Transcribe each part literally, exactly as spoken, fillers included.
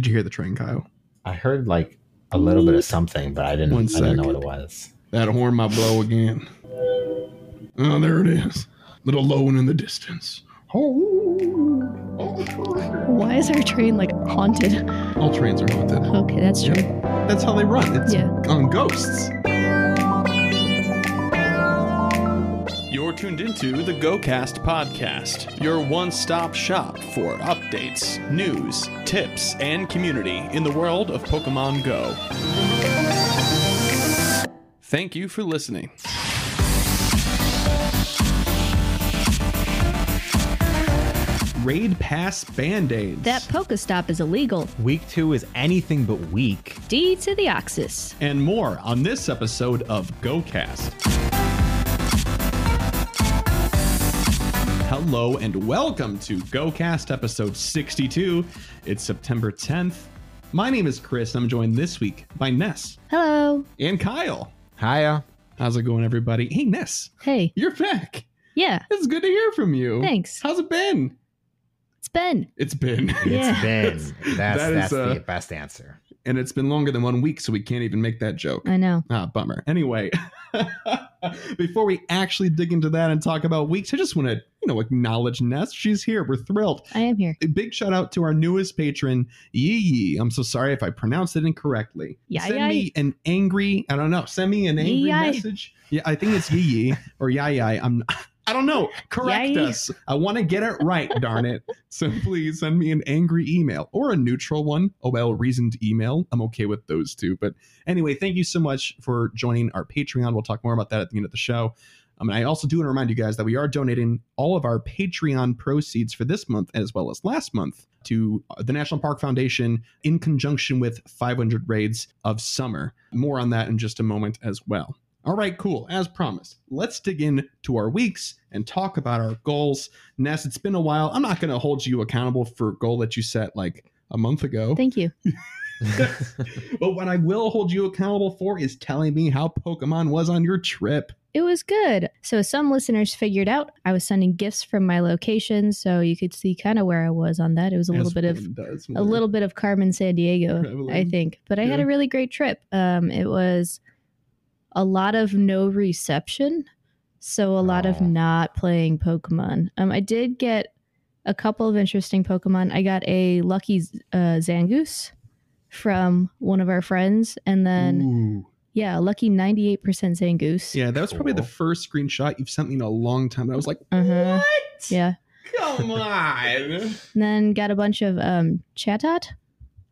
Did you hear the train, Kyle? I heard like a little bit of something, but I didn't, I didn't know what it was. That horn might blow again. Oh, there it is. Little low one in the distance. Oh, oh. Why is our train like haunted? All trains are haunted. Okay, that's true. Yeah. That's how they run. It's yeah. on ghosts. You're tuned into the GoCast podcast, your one-stop shop for updates, news, tips, and community in the world of Pokemon Go. Thank you for listening. Raid Pass Band-Aids. That Pokestop is illegal. Week two is anything but weak. D to the Oxus. And more on this episode of GoCast. Hello and welcome to GoCast episode sixty-two. It's September tenth. My name is Chris. I'm joined this week by Ness. Hello. And Kyle. Hiya. How's it going, everybody? Hey, Ness. Hey. You're back. Yeah. It's good to hear from you. Thanks. How's it been? It's been. It's been. Yeah. It's been. That's, that that's is, uh, the best answer. And it's been longer than one week, so we can't even make that joke. I know. Ah, bummer. Anyway, before we actually dig into that and talk about weeks, I just want to, you know, acknowledge Ness. She's here. We're thrilled. I am here. A big shout out to our newest patron, Yee Yee. I'm so sorry if I pronounced it incorrectly. Yeah, send yeah, me yeah. an angry, I don't know, send me an angry yeah, message. Yeah, I think it's Yee Yee or Yai Yai. I'm I don't know. Correct Yay. us. I want to get it right, darn it. So please send me an angry email or a neutral one. Oh, well, reasoned email. I'm okay with those two. But anyway, thank you so much for joining our Patreon. We'll talk more about that at the end of the show. Um, and I also do want to remind you guys that we are donating all of our Patreon proceeds for this month, as well as last month, to the National Park Foundation in conjunction with five hundred Raids of Summer. More on that in just a moment as well. All right, cool. As promised, let's dig into our weeks and talk about our goals. Ness, it's been a while. I'm not going to hold you accountable for a goal that you set like a month ago. Thank you. But what I will hold you accountable for is telling me how Pokemon was on your trip. It was good. So as some listeners figured out, I was sending gifts from my location, so you could see kind of where I was on that. It was a As little bit of does, a little bit of Carmen San Diego, Traveling. I think. But I yeah. had a really great trip. Um, it was a lot of no reception, so a lot Aww. of not playing Pokemon. Um, I did get a couple of interesting Pokemon. I got a lucky uh, Zangoose from one of our friends, and then, Ooh. yeah, a lucky ninety-eight percent Zangoose. Yeah, that was cool. Probably the first screenshot you've sent me in a long time. I was like, uh-huh. what? Yeah. Come on. And then got a bunch of um, Chatot.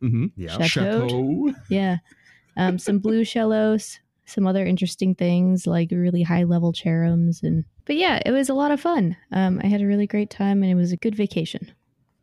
Mm-hmm. Yeah. Chatot. Chatot. Yeah. Um, some blue Shellos. Some other interesting things like really high level Cherums. And but yeah, it was a lot of fun. Um, I had a really great time and it was a good vacation.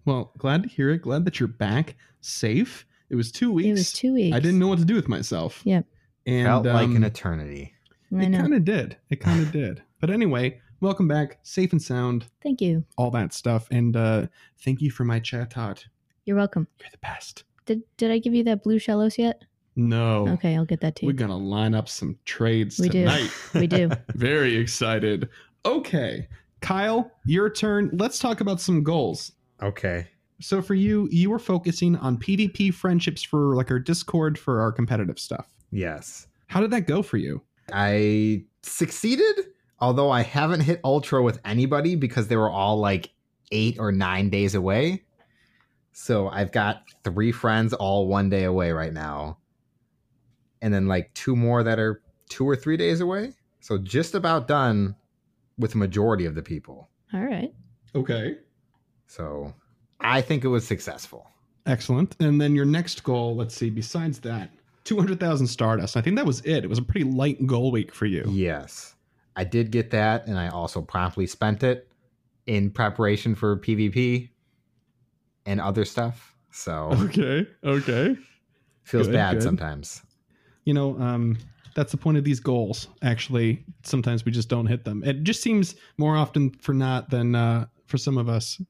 Well, glad to hear it. Glad that you're back safe. It was two weeks. It was two weeks. I didn't know what to do with myself. Yep. And felt um, like an eternity. I know. It kind of did. It kind of did. But anyway, welcome back. Safe and sound. Thank you. All that stuff. And uh, thank you for my Chatot. You're welcome. You're the best. Did Did I give you that blue Shellos yet? No. Okay, I'll get that to you. We're going to line up some trades we tonight. Do. We do. Very excited. Okay, Kyle, your turn. Let's talk about some goals. Okay. So for you, you were focusing on P V P friendships for like our Discord for our competitive stuff. Yes. How did that go for you? I succeeded, although I haven't hit Ultra with anybody because they were all like eight or nine days away. So I've got three friends all one day away right now. And then like two more that are two or three days away. So just about done with the majority of the people. All right. Okay. So I think it was successful. Excellent. And then your next goal, let's see, besides that, two hundred thousand Stardust. I think that was it. It was a pretty light goal week for you. Yes. I did get that. And I also promptly spent it in preparation for P V P and other stuff. So. Okay. Okay. Feels good, bad good. sometimes. You know, um, that's the point of these goals. Actually, sometimes we just don't hit them. It just seems more often for not than uh, for some of us,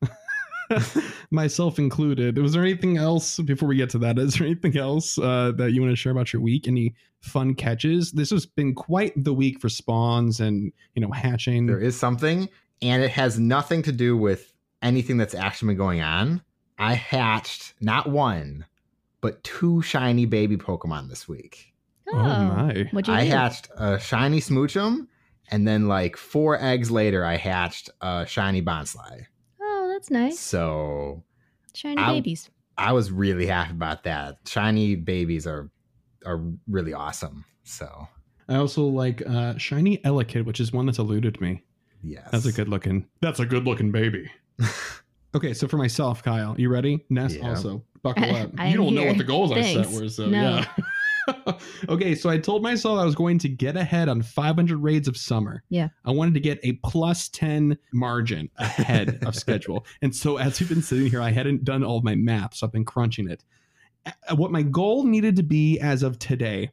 myself included. Was there anything else before we get to that? Is there anything else uh, that you want to share about your week? Any fun catches? This has been quite the week for spawns and, you know, hatching. There is something, and it has nothing to do with anything that's actually been going on. I hatched not one, but two shiny baby Pokemon this week. Oh, oh my. What'd you I do? hatched a shiny Smoochum, and then like four eggs later, I hatched a shiny Bonsly. Oh, that's nice. So shiny I, babies. I was really happy about that. Shiny babies are are really awesome. So I also like uh, shiny Elekid, which is one that's eluded me. Yes, that's a good looking. That's a good looking baby. Okay, so for myself, Kyle, you ready? Ness yeah. also buckle up. I, you don't here. know what the goals Thanks. I set were, so no. yeah. Okay, so I told myself I was going to get ahead on five hundred raids of summer. Yeah, I wanted to get a plus ten margin ahead of schedule, and so as we've been sitting here, I hadn't done all of my maps. So I've been crunching it. What my goal needed to be as of today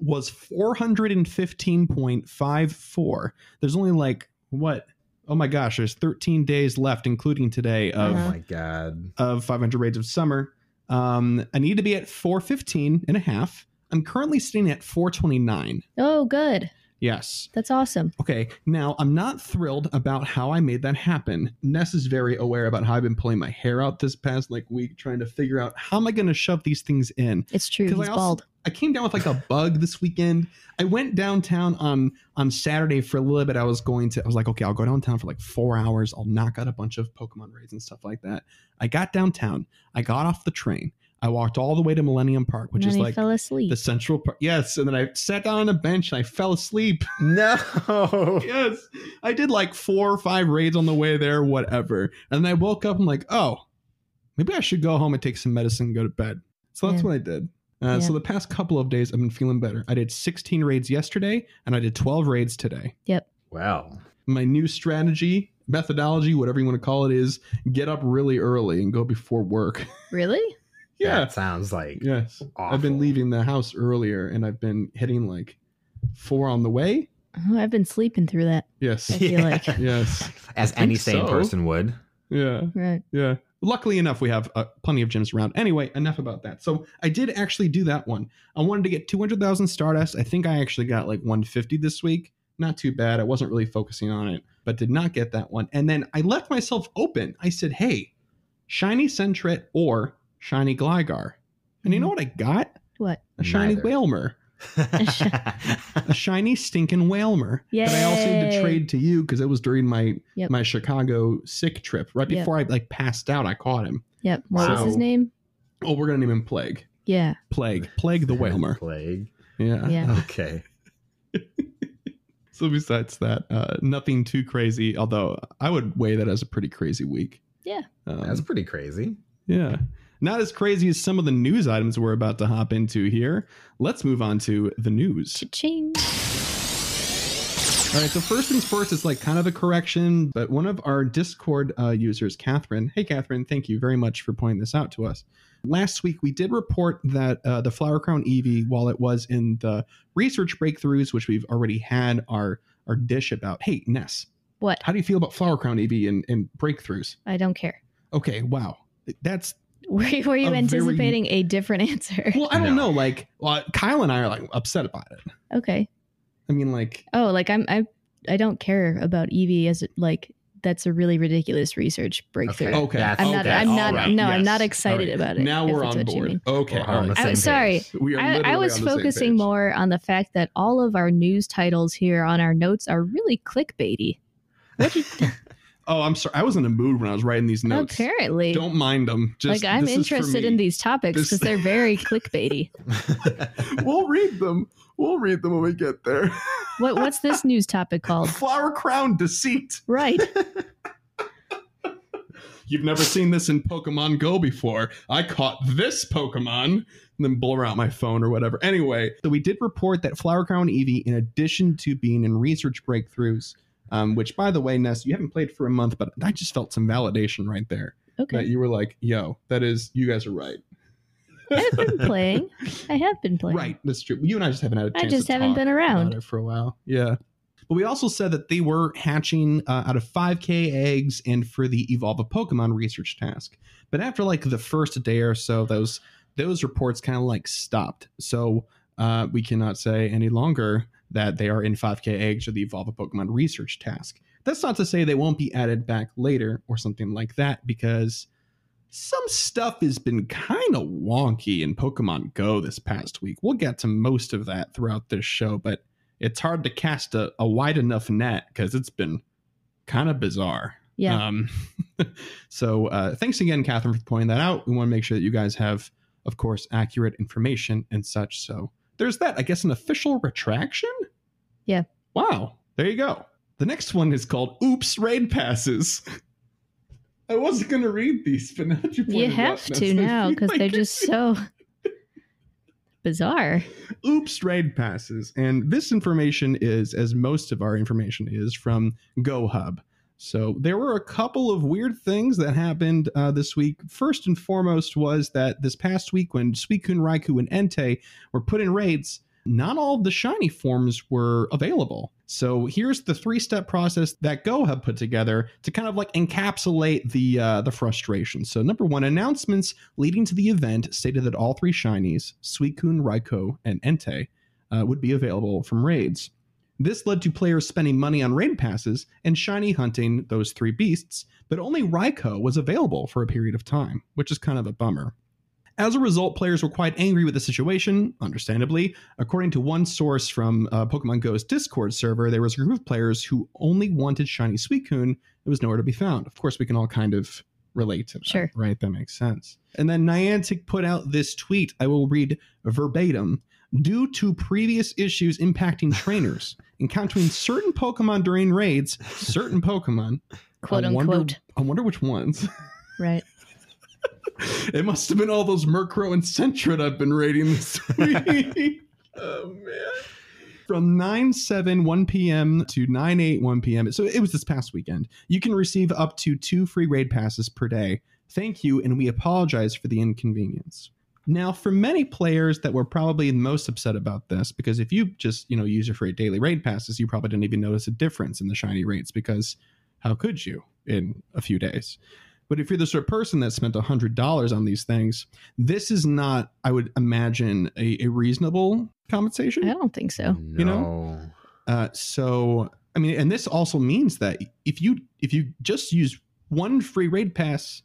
was four hundred fifteen point five four. There's only like what? Oh my gosh, there's thirteen days left, including today, of oh my God. of five hundred raids of summer. Um, I need to be at four fifteen and a half. I'm currently sitting at four twenty-nine. Oh, good. Yes. That's awesome. Okay. Now, I'm not thrilled about how I made that happen. Ness is very aware about how I've been pulling my hair out this past like week, trying to figure out how am I going to shove these things in. It's true. He's I also, bald. I came down with like a bug this weekend. I went downtown on on Saturday for a little bit. I was going to, I was like, okay, I'll go downtown for like four hours. I'll knock out a bunch of Pokemon raids and stuff like that. I got downtown. I got off the train. I walked all the way to Millennium Park, which and is like fell asleep. the central park. Yes. And then I sat down on a bench and I fell asleep. No. Yes. I did like four or five raids on the way there, whatever. And then I woke up and I'm like, oh, maybe I should go home and take some medicine and go to bed. So that's yeah. what I did. Uh, yeah. So the past couple of days, I've been feeling better. I did sixteen raids yesterday and I did twelve raids today. Yep. Wow. My new strategy, methodology, whatever you want to call it, is get up really early and go before work. Really? Yeah, that sounds like yes. awful. I've been leaving the house earlier, and I've been hitting like four on the way. Oh, I've been sleeping through that. Yes, I feel yeah. like yes, as any sane so. person would. Yeah, right. Yeah. Luckily enough, we have uh, plenty of gyms around. Anyway, enough about that. So I did actually do that one. I wanted to get two hundred thousand Stardust. I think I actually got like one fifty this week. Not too bad. I wasn't really focusing on it, but did not get that one. And then I left myself open. I said, "Hey, shiny Sentret or." Shiny Gligar. And you know what I got? What? A shiny Neither. Wailmer. A shiny stinking Wailmer. Yay. That I also had to trade to you because it was during my yep. my Chicago sick trip. Right before yep. I like passed out, I caught him. Yep. What so, was his name? Oh, we're going to name him Plague. Yeah. Plague. Plague the Wailmer. Plague. Yeah. yeah. Okay. So besides that, uh, nothing too crazy. Although I would weigh that as a pretty crazy week. Yeah. Um, That's pretty crazy. Yeah. Not as crazy as some of the news items we're about to hop into here. Let's move on to the news. Cha-ching. All right, so first things first, it's like kind of a correction, but one of our Discord uh, users, Catherine. Hey, Catherine, thank you very much for pointing this out to us. Last week, we did report that uh, the Flower Crown Eevee, while it was in the research breakthroughs, which we've already had our, our dish about. Hey, Ness. What? How do you feel about Flower Crown Eevee and, and breakthroughs? I don't care. Okay, wow. That's... Were you, were you a anticipating very, a different answer? Well, I don't no. know. Like, well, Kyle and I are like upset about it. Okay. I mean, like. Oh, like I'm. I I don't care about Eevee as like that's a really ridiculous research breakthrough. Okay. okay. I'm okay. not. I'm All not. Right. No, yes. I'm not excited right. about it. Now we're on board. Okay. We're on the same I'm page. sorry. We are I, I was focusing more on the fact that all of our news titles here on our notes are really clickbaity. What you? Oh, I'm sorry. I was in a mood when I was writing these notes. Apparently. Don't mind them. Just, like, I'm interested in these topics because they're very clickbaity. We'll read them. We'll read them when we get there. What, what's this news topic called? Flower Crown Deceit. Right. You've never seen this in Pokemon Go before. I caught this Pokemon. And then blur out my phone or whatever. Anyway, so we did report that Flower Crown Eevee, in addition to being in research breakthroughs, Um, which, by the way, Ness, you haven't played for a month, but I just felt some validation right there. Okay. That you were like, yo, that is, you guys are right. I've been playing. I have been playing. Right. That's true. You and I just haven't had a chance I just to haven't talk been around. About it for a while. Yeah. But we also said that they were hatching uh, out of five K eggs and for the Evolve a Pokemon research task. But after like the first day or so, those those reports kind of like stopped. So uh, we cannot say any longer that they are in five K eggs or the Evolve a Pokemon research task. That's not to say they won't be added back later or something like that, because some stuff has been kind of wonky in Pokemon Go this past week. We'll get to most of that throughout this show, but it's hard to cast a, a wide enough net because it's been kind of bizarre. Yeah. Um, so uh, thanks again, Catherine, for pointing that out. We want to make sure that you guys have, of course, accurate information and such. So there's that, I guess, an official retraction. Yeah. Wow. There you go. The next one is called Oops Raid Passes. I wasn't going to read these, but now you You have to now because they're just so bizarre. Oops Raid Passes. And this information is, as most of our information is, from GoHub. So there were a couple of weird things that happened uh, this week. First and foremost was that this past week when Suicune, Raikou, and Entei were put in raids, not all of the shiny forms were available. So here's the three-step process that GoHub put together to kind of like encapsulate the uh, the frustration. So number one, announcements leading to the event stated that all three shinies, Suicune, Raikou, and Entei, uh, would be available from raids. This led to players spending money on raid passes and shiny hunting those three beasts, but only Raikou was available for a period of time, which is kind of a bummer. As a result, players were quite angry with the situation, understandably. According to one source from uh, Pokemon Go's Discord server, there was a group of players who only wanted shiny Suicune. It was nowhere to be found. Of course, we can all kind of relate to that, sure. Right? That makes sense. And then Niantic put out this tweet. I will read verbatim. Due to previous issues impacting trainers, encountering certain Pokemon during raids, certain Pokemon, quote I wonder, unquote. I wonder which ones. Right. It must have been all those Murkrow and Sentret I've been raiding this week. Oh, man. From nine seven, one p.m. to nine eight, one p.m. So it was this past weekend. You can receive up to two free raid passes per day. Thank you, and we apologize for the inconvenience. Now, for many players that were probably most upset about this, because if you just, you know, use your free daily raid passes, you probably didn't even notice a difference in the shiny rates, because how could you in a few days? But if you're the sort of person that spent one hundred dollars on these things, this is not, I would imagine, a, a reasonable compensation. I don't think so. No. You know? Uh, so, I mean, and this also means that if you if you just use one free raid pass,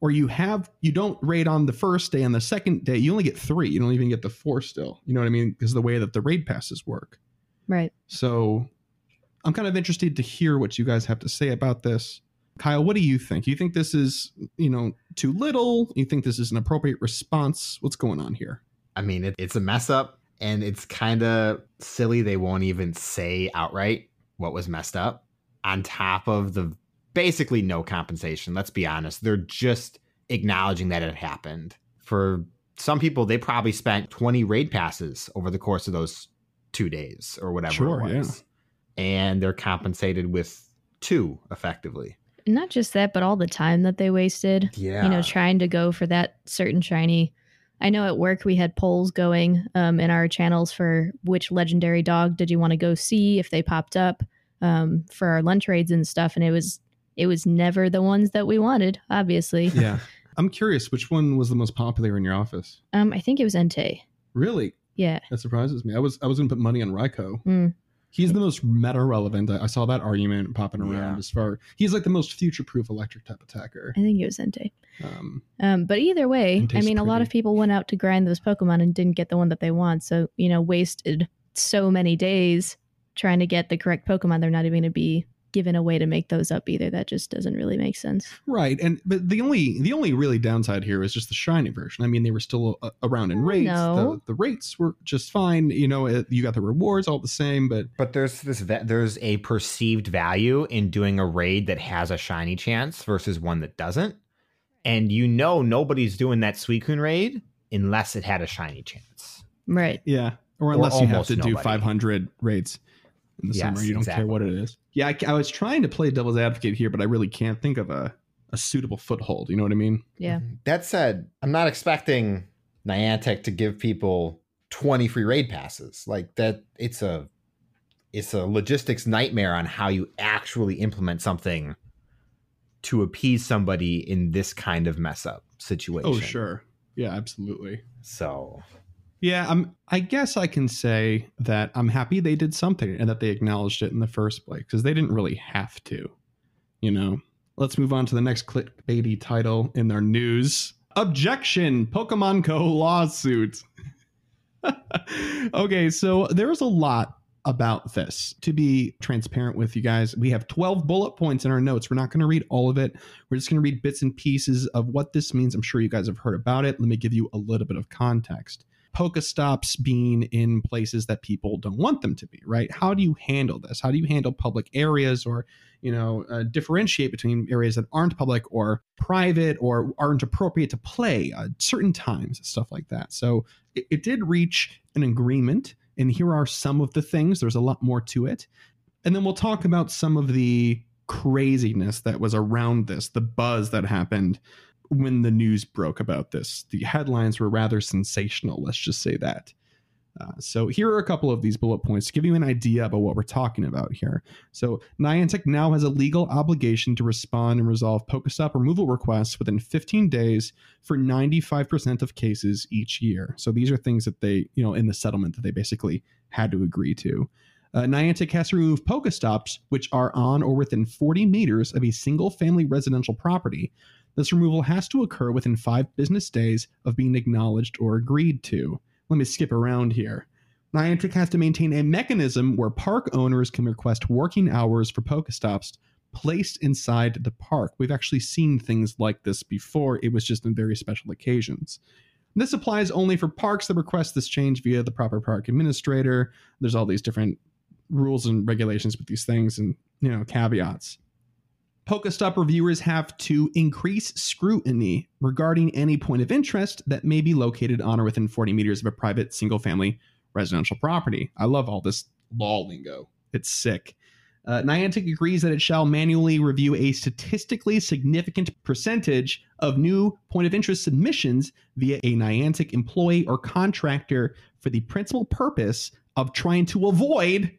or you have, you don't raid on the first day and the second day, you only get three. You don't even get the four still. You know what I mean? Because of the way that the raid passes work. Right. So I'm kind of interested to hear what you guys have to say about this. Kyle, what do you think? You think this is, you know, too little? You think this is an appropriate response? What's going on here? I mean, it, it's a mess up, and it's kind of silly. They won't even say outright what was messed up on top of the basically no compensation. Let's be honest. They're just acknowledging that it happened. For some people, they probably spent twenty raid passes over the course of those two days or whatever sure, it was. Yeah. And they're compensated with two effectively. Not just that, but all the time that they wasted, yeah. you know, trying to go for that certain shiny. I know at work we had polls going um, in our channels for which legendary dog did you want to go see if they popped up um, for our lunch raids and stuff. And it was it was never the ones that we wanted, obviously. Yeah. I'm curious, which one was the most popular in your office? Um, I think it was Entei. Really? Yeah. That surprises me. I was I was going to put money on Raikou. Mm. He's the most meta relevant. I saw that argument popping around yeah. as far. He's like the most future proof electric type attacker. I think it was Entei. Um, um, but either way, Entei's I mean, pretty. A lot of people went out to grind those Pokemon and didn't get the one that they want. So, you know, wasted so many days trying to get the correct Pokemon. They're not even going to be given a way to make those up either. That just doesn't really make sense. Right. And but the only the only really downside here is just the shiny version. I mean, they were still uh, around in raids. The, the rates were just fine. You know, it, you got the rewards all the same. But but there's this there's a perceived value in doing a raid that has a shiny chance versus one that doesn't. And, you know, nobody's doing that Suicune raid unless it had a shiny chance. Right. Yeah. Or unless or you have to nobody. do five hundred raids. In the yes, summer, you don't exactly. care what it is. Yeah, I, I was trying to play devil's advocate here, but I really can't think of a, a suitable foothold. You know what I mean? Yeah. That said, I'm not expecting Niantic to give people twenty free raid passes like that. It's a it's a logistics nightmare on how you actually implement something to appease somebody in this kind of mess up situation. Oh, sure. Yeah, absolutely. So. Yeah, I'm, I guess I can say that I'm happy they did something and that they acknowledged it in the first place, because they didn't really have to, you know. Let's move on to the next clickbaity title in their news. Objection, Pokemon Go lawsuit. Okay, so there's a lot about this. To be transparent with you guys, we have twelve bullet points in our notes. We're not going to read all of it. We're just going to read bits and pieces of what this means. I'm sure you guys have heard about it. Let me give you a little bit of context. Pokestops being in places that people don't want them to be, right? How do you handle this? How do you handle public areas, or, you know, uh, differentiate between areas that aren't public or private or aren't appropriate to play at certain times, stuff like that. So it, it did reach an agreement, and here are some of the things. There's a lot more to it. And then we'll talk about some of the craziness that was around this, the buzz that happened when the news broke about this. The headlines were rather sensational, let's just say that. Uh, so here are a couple of these bullet points to give you an idea about what we're talking about here. So Niantic now has a legal obligation to respond and resolve Pokestop removal requests within fifteen days for ninety-five percent of cases each year. So these are things that they, you know, in the settlement that they basically had to agree to. Uh, Niantic has to remove Pokestops which are on or within forty meters of a single-family residential property. This removal has to occur within five business days of being acknowledged or agreed to. Let me skip around here. Niantic has to maintain a mechanism where park owners can request working hours for Pokestops placed inside the park. We've actually seen things like this before. It was just on very special occasions. This applies only for parks that request this change via the proper park administrator. There's all these different rules and regulations with these things and, you know, caveats. Pokestop reviewers have to increase scrutiny regarding any point of interest that may be located on or within forty meters of a private single-family residential property. I love all this law lingo. It's sick. Uh, Niantic agrees that it shall manually review a statistically significant percentage of new point of interest submissions via a Niantic employee or contractor for the principal purpose of trying to avoid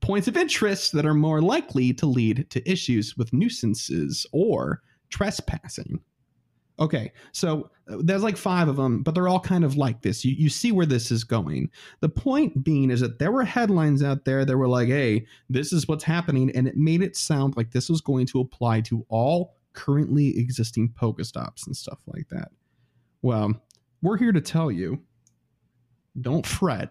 points of interest that are more likely to lead to issues with nuisances or trespassing. Okay, so there's like five of them, but they're all kind of like this. You you see where this is going. The point being is that there were headlines out there that were like, hey, this is what's happening, and it made it sound like this was going to apply to all currently existing Pokestops and stuff like that. Well, we're here to tell you, don't fret.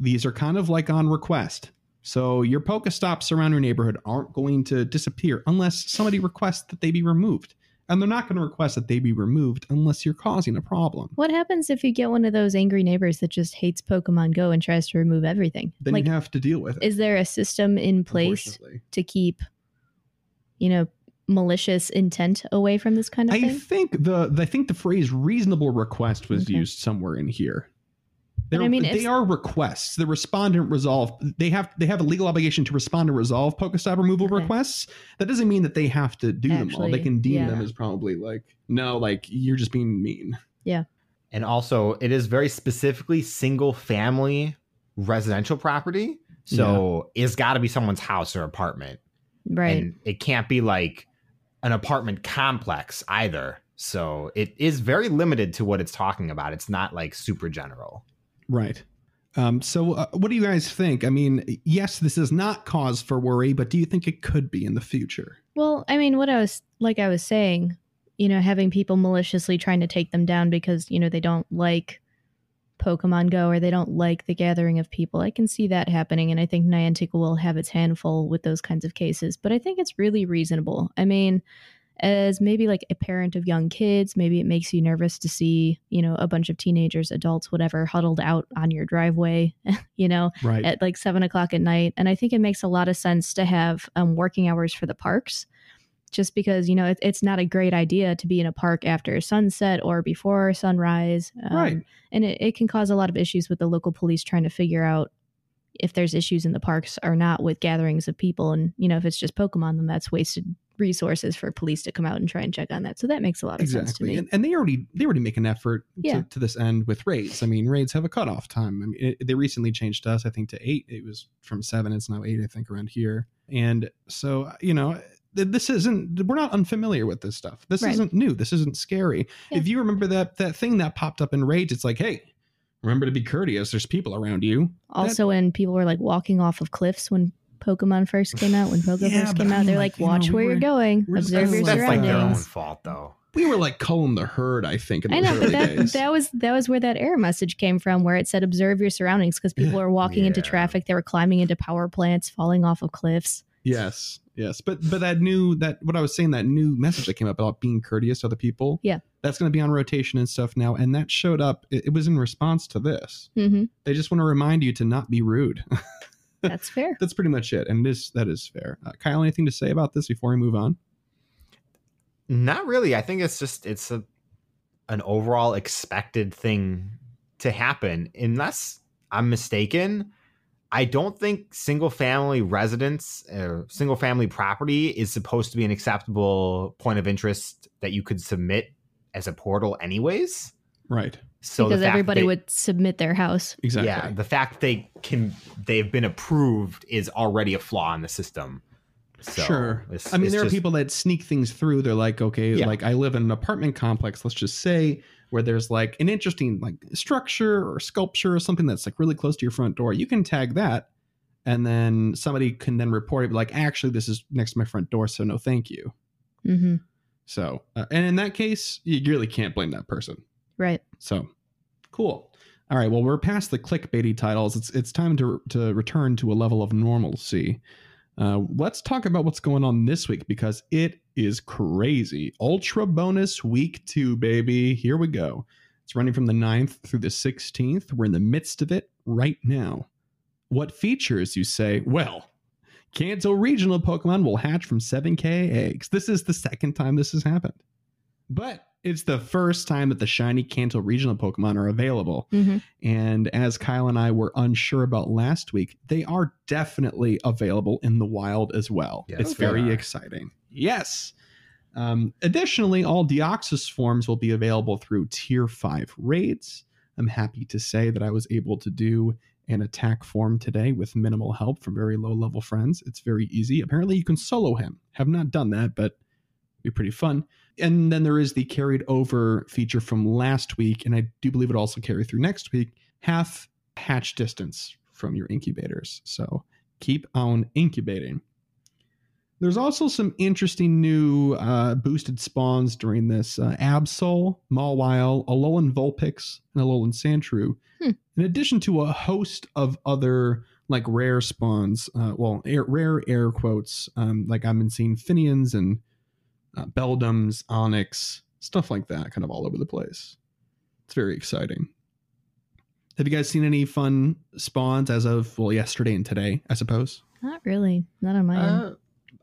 These are kind of like on request. So your Pokestops around your neighborhood aren't going to disappear unless somebody requests that they be removed. And they're not going to request that they be removed unless you're causing a problem. What happens if you get one of those angry neighbors that just hates Pokemon Go and tries to remove everything? Then, like, you have to deal with it. Is there a system in place to keep, you know, malicious intent away from this kind of I thing? I think the, the I think the phrase reasonable request was okay. used somewhere in here. I mean, they are requests. The respondent resolve. They have they have a legal obligation to respond and resolve Pokestop removal okay. requests. That doesn't mean that they have to do Actually, them all. They can deem yeah. them as probably like, no, like you're just being mean. Yeah. And also, it is very specifically single family residential property. So yeah. it's got to be someone's house or apartment. Right. And it can't be like an apartment complex either. So it is very limited to what it's talking about. It's not like super general. Right. Um, so uh, what do you guys think? I mean, yes, this is not cause for worry, but do you think it could be in the future? Well, I mean, what I was like I was saying, you know, having people maliciously trying to take them down because, you know, they don't like Pokemon Go or they don't like the gathering of people. I can see that happening. And I think Niantic will have its handful with those kinds of cases. But I think it's really reasonable. I mean, as maybe like a parent of young kids, maybe it makes you nervous to see, you know, a bunch of teenagers, adults, whatever, huddled out on your driveway, you know, right. at like seven o'clock at night. And I think it makes a lot of sense to have um, working hours for the parks, just because, you know, it, it's not a great idea to be in a park after sunset or before sunrise. Um, right. And it, it can cause a lot of issues with the local police trying to figure out if there's issues in the parks or not with gatherings of people. And, you know, if it's just Pokemon, then that's wasted resources for police to come out and try and check on that. So that makes a lot of exactly. sense to me. And, and they already they already make an effort yeah. to, to this end with raids. I mean, raids have a cutoff time. I mean, it, they recently changed us, I think, to eight. It was from seven. It's now eight, I think, around here. And so, you know, this isn't, we're not unfamiliar with this stuff. This right. isn't new. This isn't scary. Yeah. If you remember that that thing that popped up in raids, it's like, hey, remember to be courteous. There's people around you. Also, that, when people were like walking off of cliffs when Pokemon first came out, when Pokemon yeah, first came I mean, out, they're like, like watch you know, where we were, you're going, observe your surroundings. That's like their own fault, though. We were like culling the herd, I think. In I know, but that, that was that was where that error message came from, where it said observe your surroundings because people yeah. were walking yeah. into traffic, they were climbing into power plants, falling off of cliffs. Yes, yes, but but that new that what I was saying, that new message that came up about being courteous to other people. Yeah, that's going to be on rotation and stuff now, and that showed up. It, it was in response to this. Mm-hmm. They just want to remind you to not be rude. That's fair. That's pretty much it, and this that is fair. Uh, Kyle, anything to say about this before we move on? Not really. I think it's just it's a, an overall expected thing to happen. Unless I'm mistaken, I don't think single family residence or single family property is supposed to be an acceptable point of interest that you could submit as a portal anyways. Right. So because everybody they, would submit their house. Exactly. Yeah. The fact that they can they've been approved is already a flaw in the system. So sure. It's, I mean, there just, are people that sneak things through. They're like, okay, yeah. like I live in an apartment complex, let's just say, where there's like an interesting like structure or sculpture or something that's like really close to your front door. You can tag that, and then somebody can then report it like, actually, this is next to my front door, so no, thank you. Mm-hmm. So, uh, and in that case, you really can't blame that person. Right. So, cool. All right. Well, we're past the clickbaity titles. It's it's time to to return to a level of normalcy. Uh, let's talk about what's going on this week, because it is crazy. Ultra bonus week two, baby. Here we go. It's running from the ninth through the sixteenth. We're in the midst of it right now. What features, you say? Well, Kanto regional Pokemon will hatch from seven K eggs. This is the second time this has happened. But it's the first time that the shiny Kanto regional Pokemon are available. Mm-hmm. And as Kyle and I were unsure about last week, they are definitely available in the wild as well. Yes, it's very exciting. Yes. Um, additionally, all Deoxys forms will be available through tier five raids. I'm happy to say that I was able to do an attack form today with minimal help from very low level friends. It's very easy. Apparently you can solo him. Have not done that, but it'd be pretty fun. And then there is the carried over feature from last week, and I do believe it also carried through next week, half hatch distance from your incubators. So keep on incubating. There's also some interesting new uh, boosted spawns during this. Uh, Absol, Mawile, Alolan Vulpix, and Alolan Sandshrew. Hmm. In addition to a host of other like rare spawns, uh, well, air, rare air quotes, um, like I've been seeing Finians and Uh, Beldums, Onyx, stuff like that, kind of all over the place. It's very exciting. Have you guys seen any fun spawns as of, well, yesterday and today, I suppose? Not really. Not on my uh, end.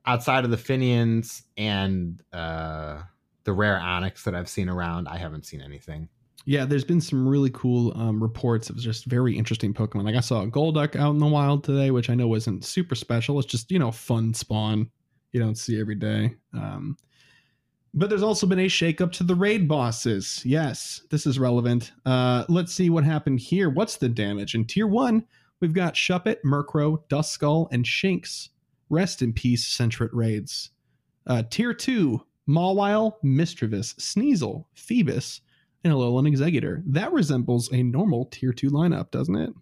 Outside of the Finians and uh, the rare Onyx that I've seen around, I haven't seen anything. Yeah, there's been some really cool um, reports of just very interesting Pokemon. Like I saw a Golduck out in the wild today, which I know wasn't super special. It's just, you know, fun spawn you don't see every day. Um But there's also been a shakeup to the raid bosses. Yes, this is relevant. Uh, let's see what happened here. What's the damage? In tier one, we've got Shuppet, Murkrow, Duskull, and Shinx. Rest in peace, Sentret raids. Uh, tier two, Mawile, Mischievous, Sneasel, Phoebus, and Alolan Exeggutor. That resembles a normal tier two lineup, doesn't it?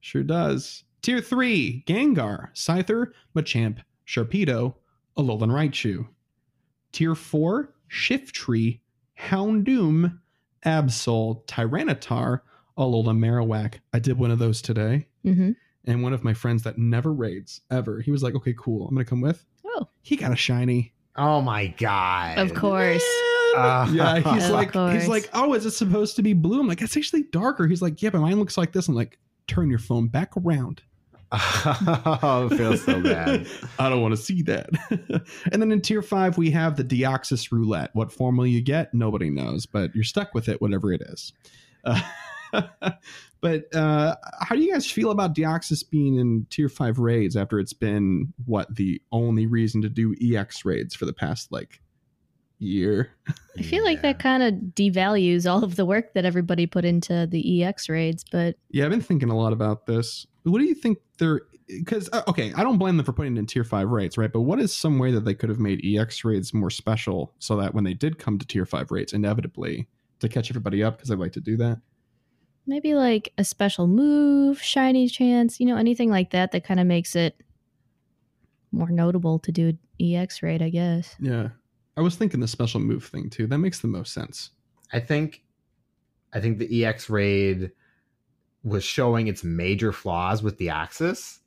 Sure does. Tier three, Gengar, Scyther, Machamp, Sharpedo, Alolan Raichu. Tier four, Shiftry, Houndoom, Absol, Tyranitar, Alolan Marowak. I did one of those today. Mm-hmm. And one of my friends that never raids, ever, he was like, okay, cool, I'm going to come with. Oh. He got a shiny. Oh, my God. Of course. Uh, yeah, he's like, course. he's like, oh, is it supposed to be blue? I'm like, that's actually darker. He's like, yeah, but mine looks like this. I'm like, turn your phone back around. Oh, it feels so bad. I don't want to see that. And then in tier five, we have the Deoxys roulette. What formula you get, nobody knows, but you're stuck with it, whatever it is. Uh, but uh, how do you guys feel about Deoxys being in tier five raids after it's been, what, the only reason to do E X raids for the past, like, year? I feel yeah. like that kind of devalues all of the work that everybody put into the E X raids, but... Yeah, I've been thinking a lot about this. What do you think they're... Because, okay, I don't blame them for putting it in tier five raids, right? But what is some way that they could have made E X raids more special so that when they did come to tier five raids, inevitably, to catch everybody up, because I like to do that? Maybe like a special move, shiny chance, you know, anything like that that kind of makes it more notable to do E X raid, I guess. Yeah. I was thinking the special move thing too. That makes the most sense. I think I think the E X raid was showing its major flaws with Deoxys.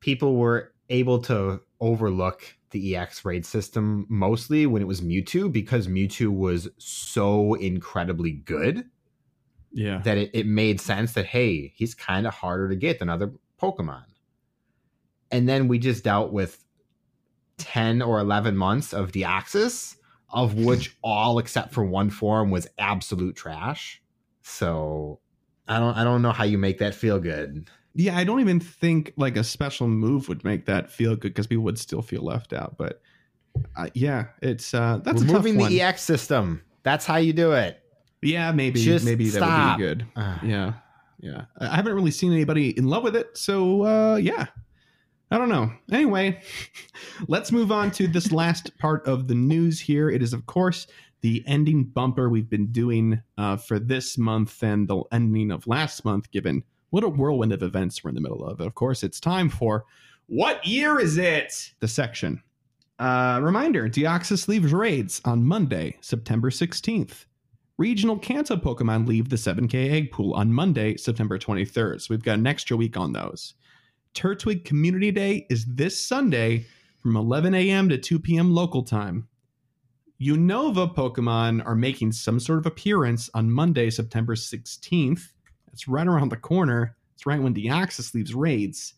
People were able to overlook the E X raid system mostly when it was Mewtwo, because Mewtwo was so incredibly good. Yeah. That it, it made sense that, hey, he's kind of harder to get than other Pokemon. And then we just dealt with ten or eleven months of Deoxys, of which all except for one form was absolute trash. So I don't I don't know how you make that feel good. Yeah, I don't even think like a special move would make that feel good, because we would still feel left out. But uh, yeah, it's uh, that's removing a tough one. The E X system. That's how you do it. Yeah, maybe just maybe stop. That would be good. Uh, yeah, yeah. I haven't really seen anybody in love with it, so uh, yeah. I don't know. Anyway, let's move on to this last part of the news here. It is, of course, the ending bumper we've been doing uh, for this month and the ending of last month, given what a whirlwind of events we're in the middle of. Of course, it's time for What Year Is It? The section. Uh, reminder, Deoxys leaves raids on Monday, September sixteenth. Regional Kanto Pokemon leave the seven K egg pool on Monday, September twenty-third. So we've got an extra week on those. Turtwig Community Day is this Sunday from eleven a.m. to two p.m. local time. Unova Pokemon are making some sort of appearance on Monday, September sixteenth. That's right around the corner. It's right when Deoxys leaves raids.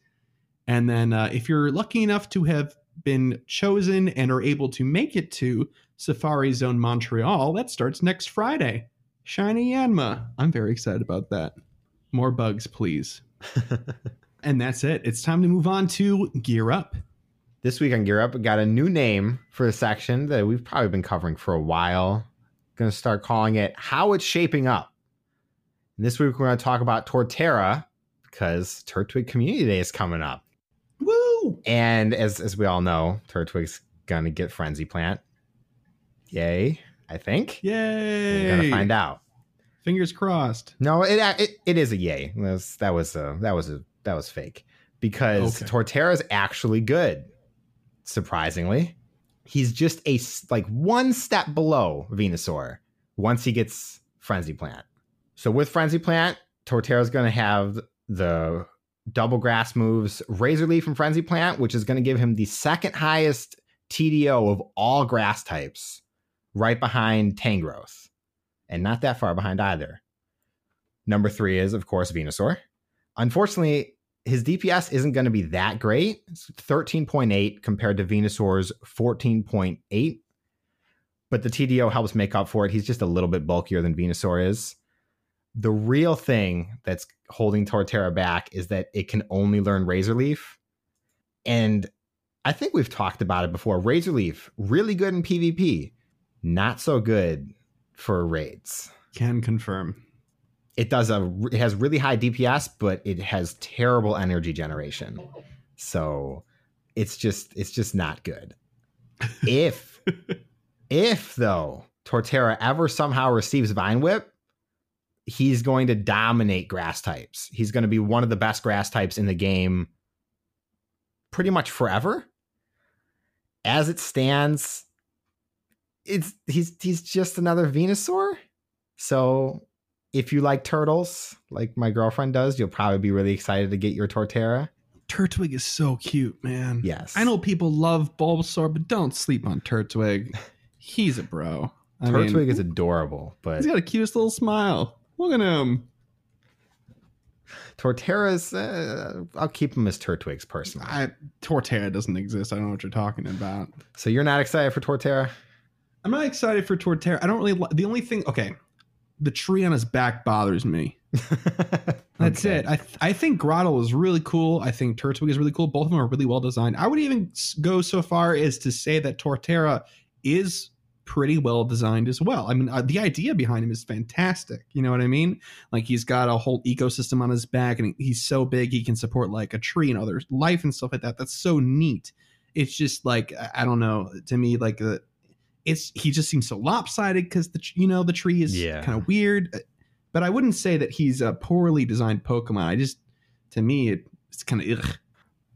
And then uh, if you're lucky enough to have been chosen and are able to make it to Safari Zone Montreal, that starts next Friday. Shiny Yanma. I'm very excited about that. More bugs, please. And that's it. It's time to move on to Gear Up. This week on Gear Up, we got a new name for a section that we've probably been covering for a while. Going to start calling it How It's Shaping Up. And this week, we're going to talk about Torterra, because Turtwig Community Day is coming up. Woo! And as as we all know, Turtwig's going to get Frenzy Plant. Yay, I think. Yay! We're going to find out. Fingers crossed. No, it it, it is a yay. That was, that was a... That was a That was fake, because okay. Torterra is actually good. Surprisingly, he's just a like one step below Venusaur once he gets Frenzy Plant. So with Frenzy Plant, Torterra is going to have the double grass moves Razor Leaf and Frenzy Plant, which is going to give him the second highest T D O of all grass types, right behind Tangrowth, and not that far behind either. Number three is, of course, Venusaur. Unfortunately, his D P S isn't going to be that great. It's thirteen point eight compared to Venusaur's fourteen point eight. But the T D O helps make up for it. He's just a little bit bulkier than Venusaur is. The real thing that's holding Torterra back is that it can only learn Razor Leaf. And I think we've talked about it before. Razor Leaf, really good in PvP. Not so good for raids. Can confirm. It does a. It has really high D P S, but it has terrible energy generation. So it's just it's just not good. If if though Torterra ever somehow receives Vine Whip, he's going to dominate grass types. He's going to be one of the best grass types in the game, pretty much forever. As it stands, it's he's he's just another Venusaur. So. If you like turtles, like my girlfriend does, you'll probably be really excited to get your Torterra. Turtwig is so cute, man. Yes. I know people love Bulbasaur, but don't sleep on Turtwig. He's a bro. I Turtwig mean, is adorable, but... He's got the cutest little smile. Look at him. Torterra's... Uh, I'll keep him as Turtwig's personally. I, Torterra doesn't exist. I don't know what you're talking about. So you're not excited for Torterra? I'm not excited for Torterra. I don't really... The only thing... Okay. The tree on his back bothers me. That's okay. it. I th- I think Grotle is really cool. I think Turtwig is really cool. Both of them are really well designed. I would even go so far as to say that Torterra is pretty well designed as well. I mean, uh, the idea behind him is fantastic. You know what I mean? Like, he's got a whole ecosystem on his back, and he's so big he can support like a tree and other life and stuff like that. That's so neat. It's just like, I don't know, to me, like the. It's he just seems so lopsided because the you know the tree is yeah. kind of weird, but I wouldn't say that he's a poorly designed Pokemon. I just to me it, it's kind of ugh.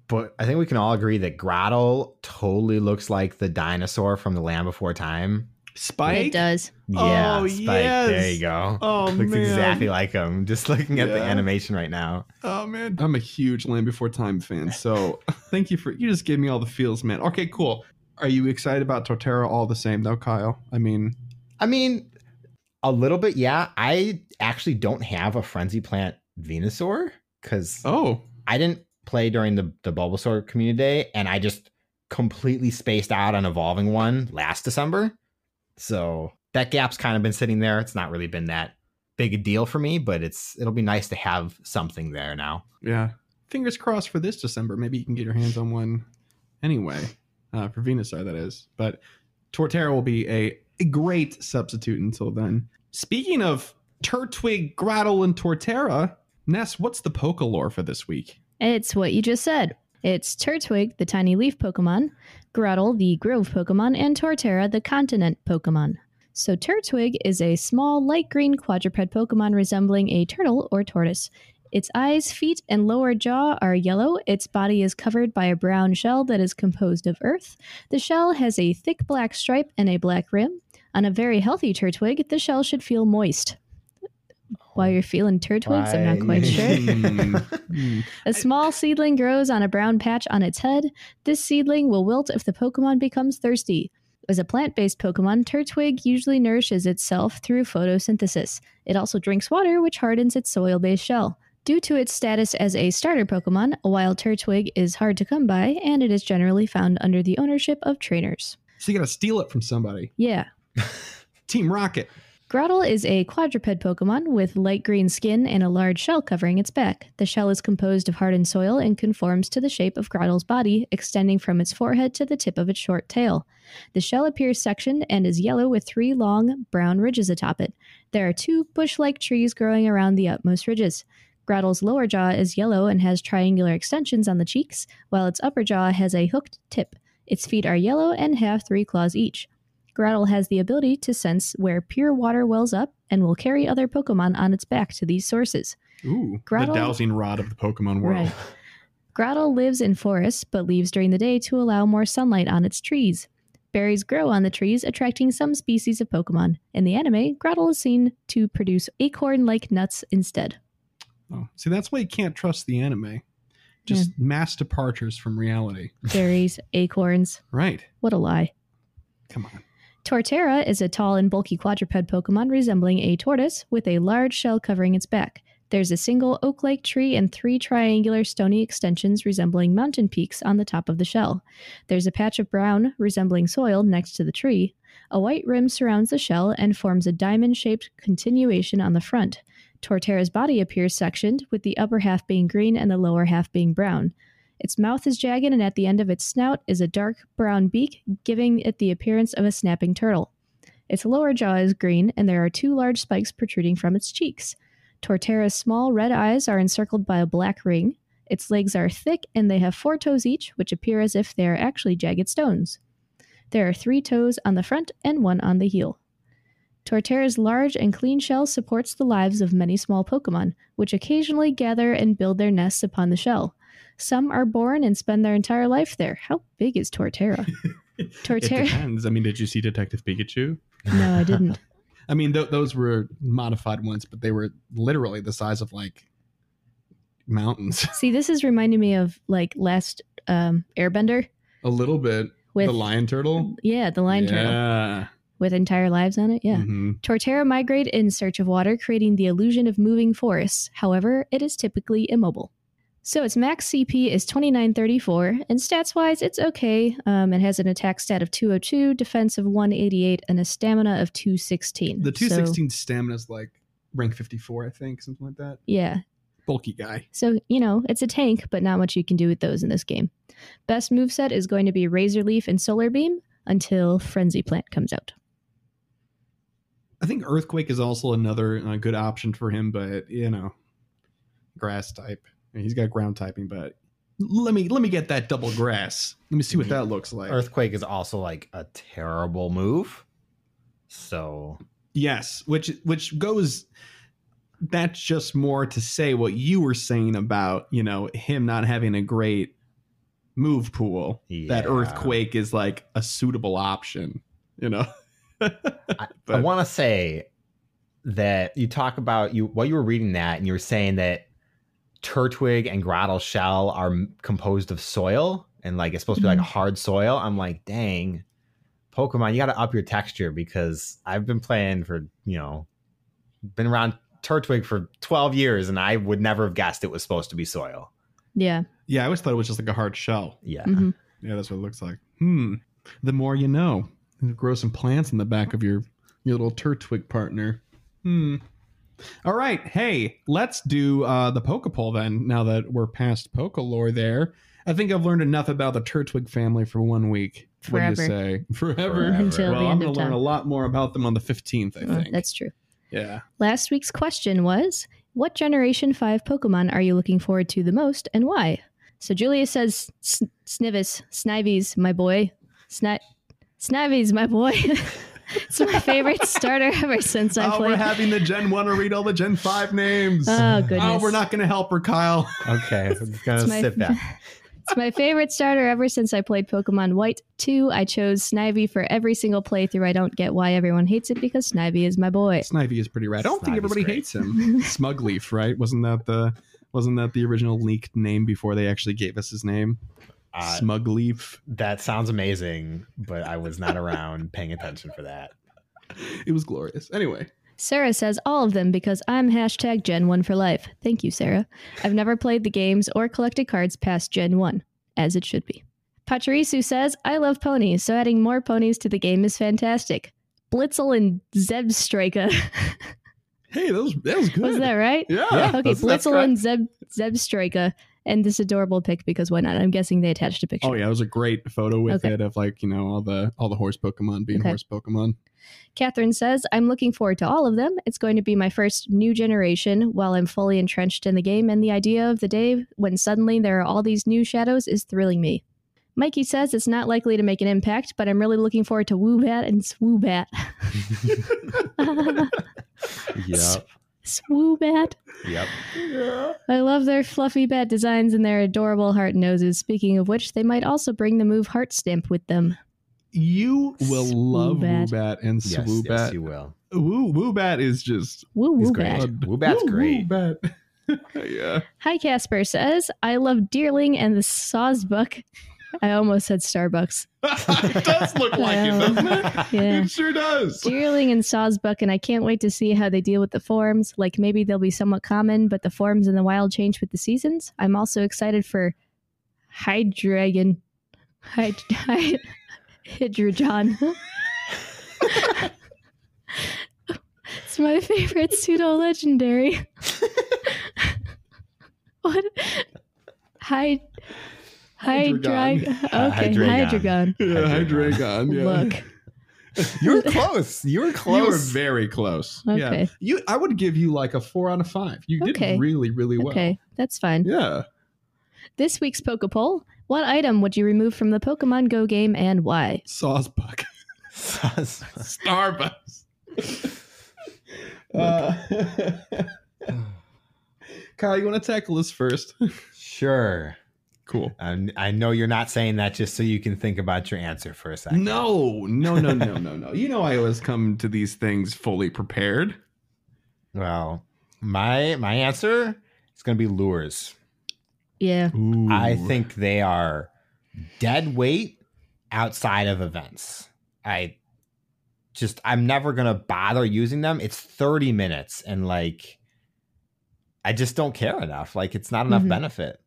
But I think we can all agree that Grotle totally looks like the dinosaur from The Land Before Time. Spike? It does. Yeah, oh, Spike. Yes. There you go. Oh, looks man. Looks exactly like him. Just looking at yeah. the animation right now. Oh, man. I'm a huge Land Before Time fan, so thank you for... You just gave me all the feels, man. Okay, cool. Are you excited about Torterra all the same, though, Kyle? I mean... I mean, a little bit, yeah. I actually don't have a Frenzy Plant Venusaur, because oh. I didn't play during the, the Bulbasaur Community Day, and I just completely spaced out on evolving one last December. So that gap's kind of been sitting there. It's not really been that big a deal for me, but it's it'll be nice to have something there now. Yeah. Fingers crossed for this December. Maybe you can get your hands on one anyway, uh, for Venusaur, that is. But Torterra will be a, a great substitute until then. Speaking of Turtwig, Grotle, and Torterra, Ness, what's the Pokelore for this week? It's what you just said. It's Turtwig, the tiny leaf Pokemon, Grotle, the grove Pokemon, and Torterra, the continent Pokemon. So Turtwig is a small, light green quadruped Pokemon resembling a turtle or tortoise. Its eyes, feet, and lower jaw are yellow. Its body is covered by a brown shell that is composed of earth. The shell has a thick black stripe and a black rim. On a very healthy Turtwig, the shell should feel moist. While you're feeling Turtwigs, I'm not quite sure. A small seedling grows on a brown patch on its head. This seedling will wilt if the Pokemon becomes thirsty. As a plant-based Pokemon, Turtwig usually nourishes itself through photosynthesis. It also drinks water, which hardens its soil-based shell. Due to its status as a starter Pokemon, a wild Turtwig is hard to come by, and it is generally found under the ownership of trainers. So you gotta steal it from somebody. Yeah. Team Rocket. Grotle is a quadruped Pokemon with light green skin and a large shell covering its back. The shell is composed of hardened soil and conforms to the shape of Grotle's body, extending from its forehead to the tip of its short tail. The shell appears sectioned and is yellow with three long, brown ridges atop it. There are two bush-like trees growing around the utmost ridges. Grotle's lower jaw is yellow and has triangular extensions on the cheeks, while its upper jaw has a hooked tip. Its feet are yellow and have three claws each. Grotle has the ability to sense where pure water wells up and will carry other Pokemon on its back to these sources. Ooh, Grotle, the dowsing rod of the Pokemon world. Right. Grotle lives in forests, but leaves during the day to allow more sunlight on its trees. Berries grow on the trees, attracting some species of Pokemon. In the anime, Grotle is seen to produce acorn-like nuts instead. Oh, see, that's why you can't trust the anime. Just yeah. mass departures from reality. Berries, acorns. Right. What a lie. Come on. Torterra is a tall and bulky quadruped Pokemon resembling a tortoise with a large shell covering its back. There's a single oak-like tree and three triangular stony extensions resembling mountain peaks on the top of the shell. There's a patch of brown resembling soil next to the tree. A white rim surrounds the shell and forms a diamond-shaped continuation on the front. Torterra's body appears sectioned, with the upper half being green and the lower half being brown. Its mouth is jagged, and at the end of its snout is a dark brown beak, giving it the appearance of a snapping turtle. Its lower jaw is green, and there are two large spikes protruding from its cheeks. Torterra's small red eyes are encircled by a black ring. Its legs are thick, and they have four toes each, which appear as if they are actually jagged stones. There are three toes on the front and one on the heel. Torterra's large and clean shell supports the lives of many small Pokemon, which occasionally gather and build their nests upon the shell. Some are born and spend their entire life there. How big is Torterra? Torterra. It depends. I mean, did you see Detective Pikachu? No, I didn't. I mean, th- those were modified ones, but they were literally the size of, like, mountains. See, this is reminding me of, like, last um, Airbender. A little bit. With, the lion turtle? Yeah, the lion yeah. turtle. With entire lives on it, yeah. Mm-hmm. Torterra migrate in search of water, creating the illusion of moving forests. However, it is typically immobile. So its max C P is twenty-nine thirty-four, and stats-wise, it's okay. Um, it has an attack stat of two oh two, defense of one eighty-eight, and a stamina of two sixteen. The two sixteen so, stamina is like rank fifty-four, I think, something like that. Yeah. Bulky guy. So, you know, it's a tank, but not much you can do with those in this game. Best moveset is going to be Razor Leaf and Solar Beam until Frenzy Plant comes out. I think Earthquake is also another uh, good option for him, but, you know, grass type. He's got ground typing, but let me let me get that double grass. Let me see what that looks like. Earthquake is also like a terrible move. So yes, which which goes. That's just more to say what you were saying about, you know, him not having a great move pool, yeah. that Earthquake is like a suitable option, you know. But, I, I want to say that you talk about you while you were reading that, and you were saying that Turtwig and Grotle shell are composed of soil, and like it's supposed mm-hmm. to be like hard soil. I'm like, dang, Pokemon, you got to up your texture, because I've been playing for, you know, been around Turtwig for twelve years, and I would never have guessed it was supposed to be soil. Yeah. Yeah, I always thought it was just like a hard shell. Yeah. Mm-hmm. Yeah, that's what it looks like. Hmm. The more you know. You grow some plants in the back of your, your little Turtwig partner. Hmm. All right. Hey, let's do uh, the Poke Poll then, now that we're past Poke Lore there. I think I've learned enough about the Turtwig family for one week. Forever. What do you say? Forever. Forever. Until well, the I'm going to learn a lot more about them on the fifteenth, I oh, think. That's true. Yeah. Last week's question was, what Generation five Pokemon are you looking forward to the most, and why? So Julia says, Snivis, Snivy's my boy. Sni- Snivy's my boy. It's my favorite starter ever since I oh, played. Oh, we're having the Gen one to read all the Gen five names. Oh, goodness. Oh, we're not going to help her, Kyle. Okay, I'm going to sit back. It's my favorite starter ever since I played Pokemon White two. I chose Snivy for every single playthrough. I don't get why everyone hates it, because Snivy is my boy. Snivy is pretty rad. I don't Snivy's think everybody great. hates him. Smugleaf, right? Wasn't that the wasn't that the original leaked name before they actually gave us his name? Uh, Smugleaf. That sounds amazing, but I was not around paying attention for that. It was glorious. Anyway. Sarah says all of them, because I'm hashtag Gen one for life. Thank you, Sarah. I've never played the games or collected cards past Gen one, as it should be. Pachirisu says, I love ponies, so adding more ponies to the game is fantastic. Blitzel and Zebstrika. Hey, that was, that was good. Was that right? Yeah. yeah okay, that's, Blitzel that's and Zeb, Zebstrika. And this adorable pic, because why not? I'm guessing they attached a picture. Oh, yeah. It was a great photo with okay. it of, like, you know, all the all the horse Pokemon being okay. horse Pokemon. Catherine says, I'm looking forward to all of them. It's going to be my first new generation while I'm fully entrenched in the game. And the idea of the day when suddenly there are all these new shadows is thrilling me. Mikey says it's not likely to make an impact, but I'm really looking forward to Woobat and Swoobat. Yep. Swoobat. Yep. Yeah. I love their fluffy bat designs and their adorable heart noses. Speaking of which, they might also bring the move Heart Stamp with them. You will Swoobat. love Woobat and Swoobat. Yes, yes, you will. Woo Woobat is just Woo Woobat. Woobat's Woo, great. Woobat. Yeah. Hi, Casper says, I love Deerling and the Sawsbuck. I almost said Starbucks. It does look like it, doesn't it? Yeah. It sure does. Deerling and Sawsbuck, and I can't wait to see how they deal with the forms. Like, maybe they'll be somewhat common, but the forms in the wild change with the seasons. I'm also excited for Hydreigon. Hyd- Hyd- Hydreigon. It's my favorite pseudo-legendary. What? Hyd... Hydreigon. Okay, Hydreigon. Yeah, Hydreigon. Yeah. Look, you were close. You were close. You were very close. Okay. Yeah. You, I would give you like a four out of five. You did okay. really, really well. Okay, that's fine. Yeah. This week's Poke Poll: what item would you remove from the Pokemon Go game, and why? Sawsbuck. Sawsbuck. Starbucks. uh, Kyle, you want to tackle this first? Sure. Cool. Um, I know you're not saying that just so you can think about your answer for a second. No, no, no, no, no, no. You know, I always come to these things fully prepared. Well, my my answer is going to be lures. Yeah. Ooh. I think they are dead weight outside of events. I just, I'm never going to bother using them. It's thirty minutes, and like, I just don't care enough. Like, it's not enough mm-hmm. benefit.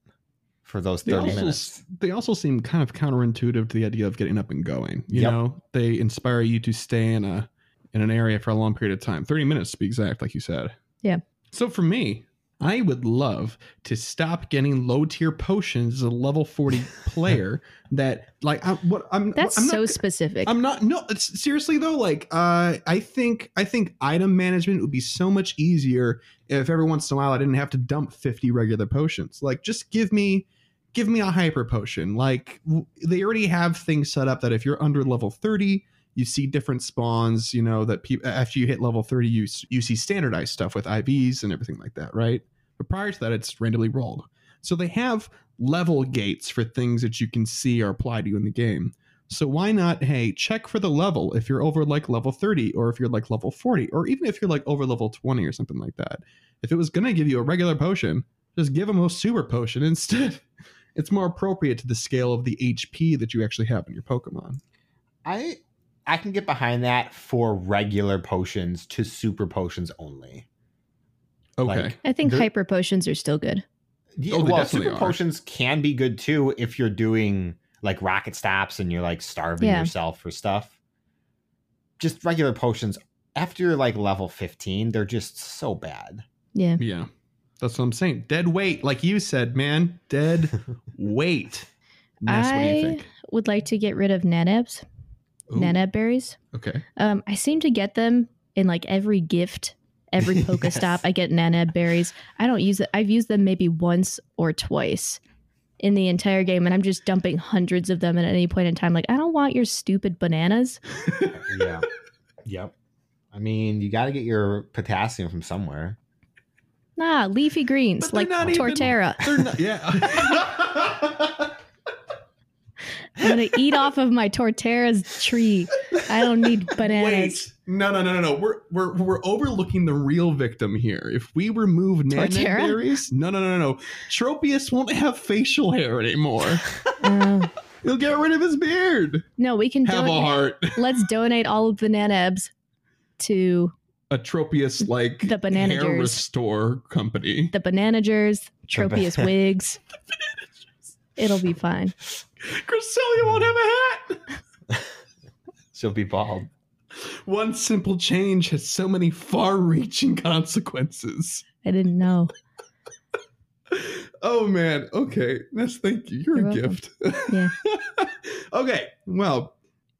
For those thirty they also, minutes, they also seem kind of counterintuitive to the idea of getting up and going. You yep. know, they inspire you to stay in a in an area for a long period of time. Thirty minutes, to be exact, like you said. Yeah. So for me, I would love to stop getting low tier potions as a level forty player. That like I, what I'm. That's I'm so not, specific. I'm not. No, it's, seriously though, like uh, I think I think item management would be so much easier if every once in a while I didn't have to dump fifty regular potions. Like, just give me. Give me a hyper potion. Like, they already have things set up that if you're under level thirty, you see different spawns, you know, that people after you hit level thirty, you, you see standardized stuff with I Vs and everything like that. Right. But prior to that, it's randomly rolled. So they have level gates for things that you can see or apply to you in the game. So why not, hey, check for the level if you're over like level thirty, or if you're like level forty, or even if you're like over level twenty or something like that. If it was going to give you a regular potion, just give them a super potion instead. It's more appropriate to the scale of the H P that you actually have in your Pokemon. I I can get behind that for regular potions to super potions only. Okay. Like, I think hyper potions are still good. Yeah, oh, well, super are. potions can be good too if you're doing like rocket stops and you're like starving yeah. yourself for stuff. Just regular potions after you're like level fifteen, they're just so bad. Yeah. Yeah. That's what I'm saying. Dead weight, like you said, man. Dead weight. Ness, I what do you think? would like to get rid of Nanabs. Nanab berries. Okay. Um, I seem to get them in like every gift, every Pokestop. yes. I get Nanab berries. I don't use it. I've used them maybe once or twice in the entire game, and I'm just dumping hundreds of them at any point in time. Like, I don't want your stupid bananas. yeah. Yep. I mean, you got to get your potassium from somewhere. Nah, leafy greens like Torterra. Even, not, yeah. I'm going to eat off of my Torterra's tree. I don't need bananas. Wait, no, no, no, no, no. We're, we're, we're overlooking the real victim here. If we remove Torterra berries, no, no, no, no, no. Tropius won't have facial hair anymore. Uh, He'll get rid of his beard. No, we can have donate. a heart. Let's donate all of the Nanabs to... A Tropius like the hair restore company. The Bananagers, Tropius the ba- wigs. The It'll be fine. Cresselia won't have a hat. She'll be bald. One simple change has so many far-reaching consequences. I didn't know. Oh man. Okay. That's thank you. You're, You're a welcome. gift. Yeah. Okay. Well,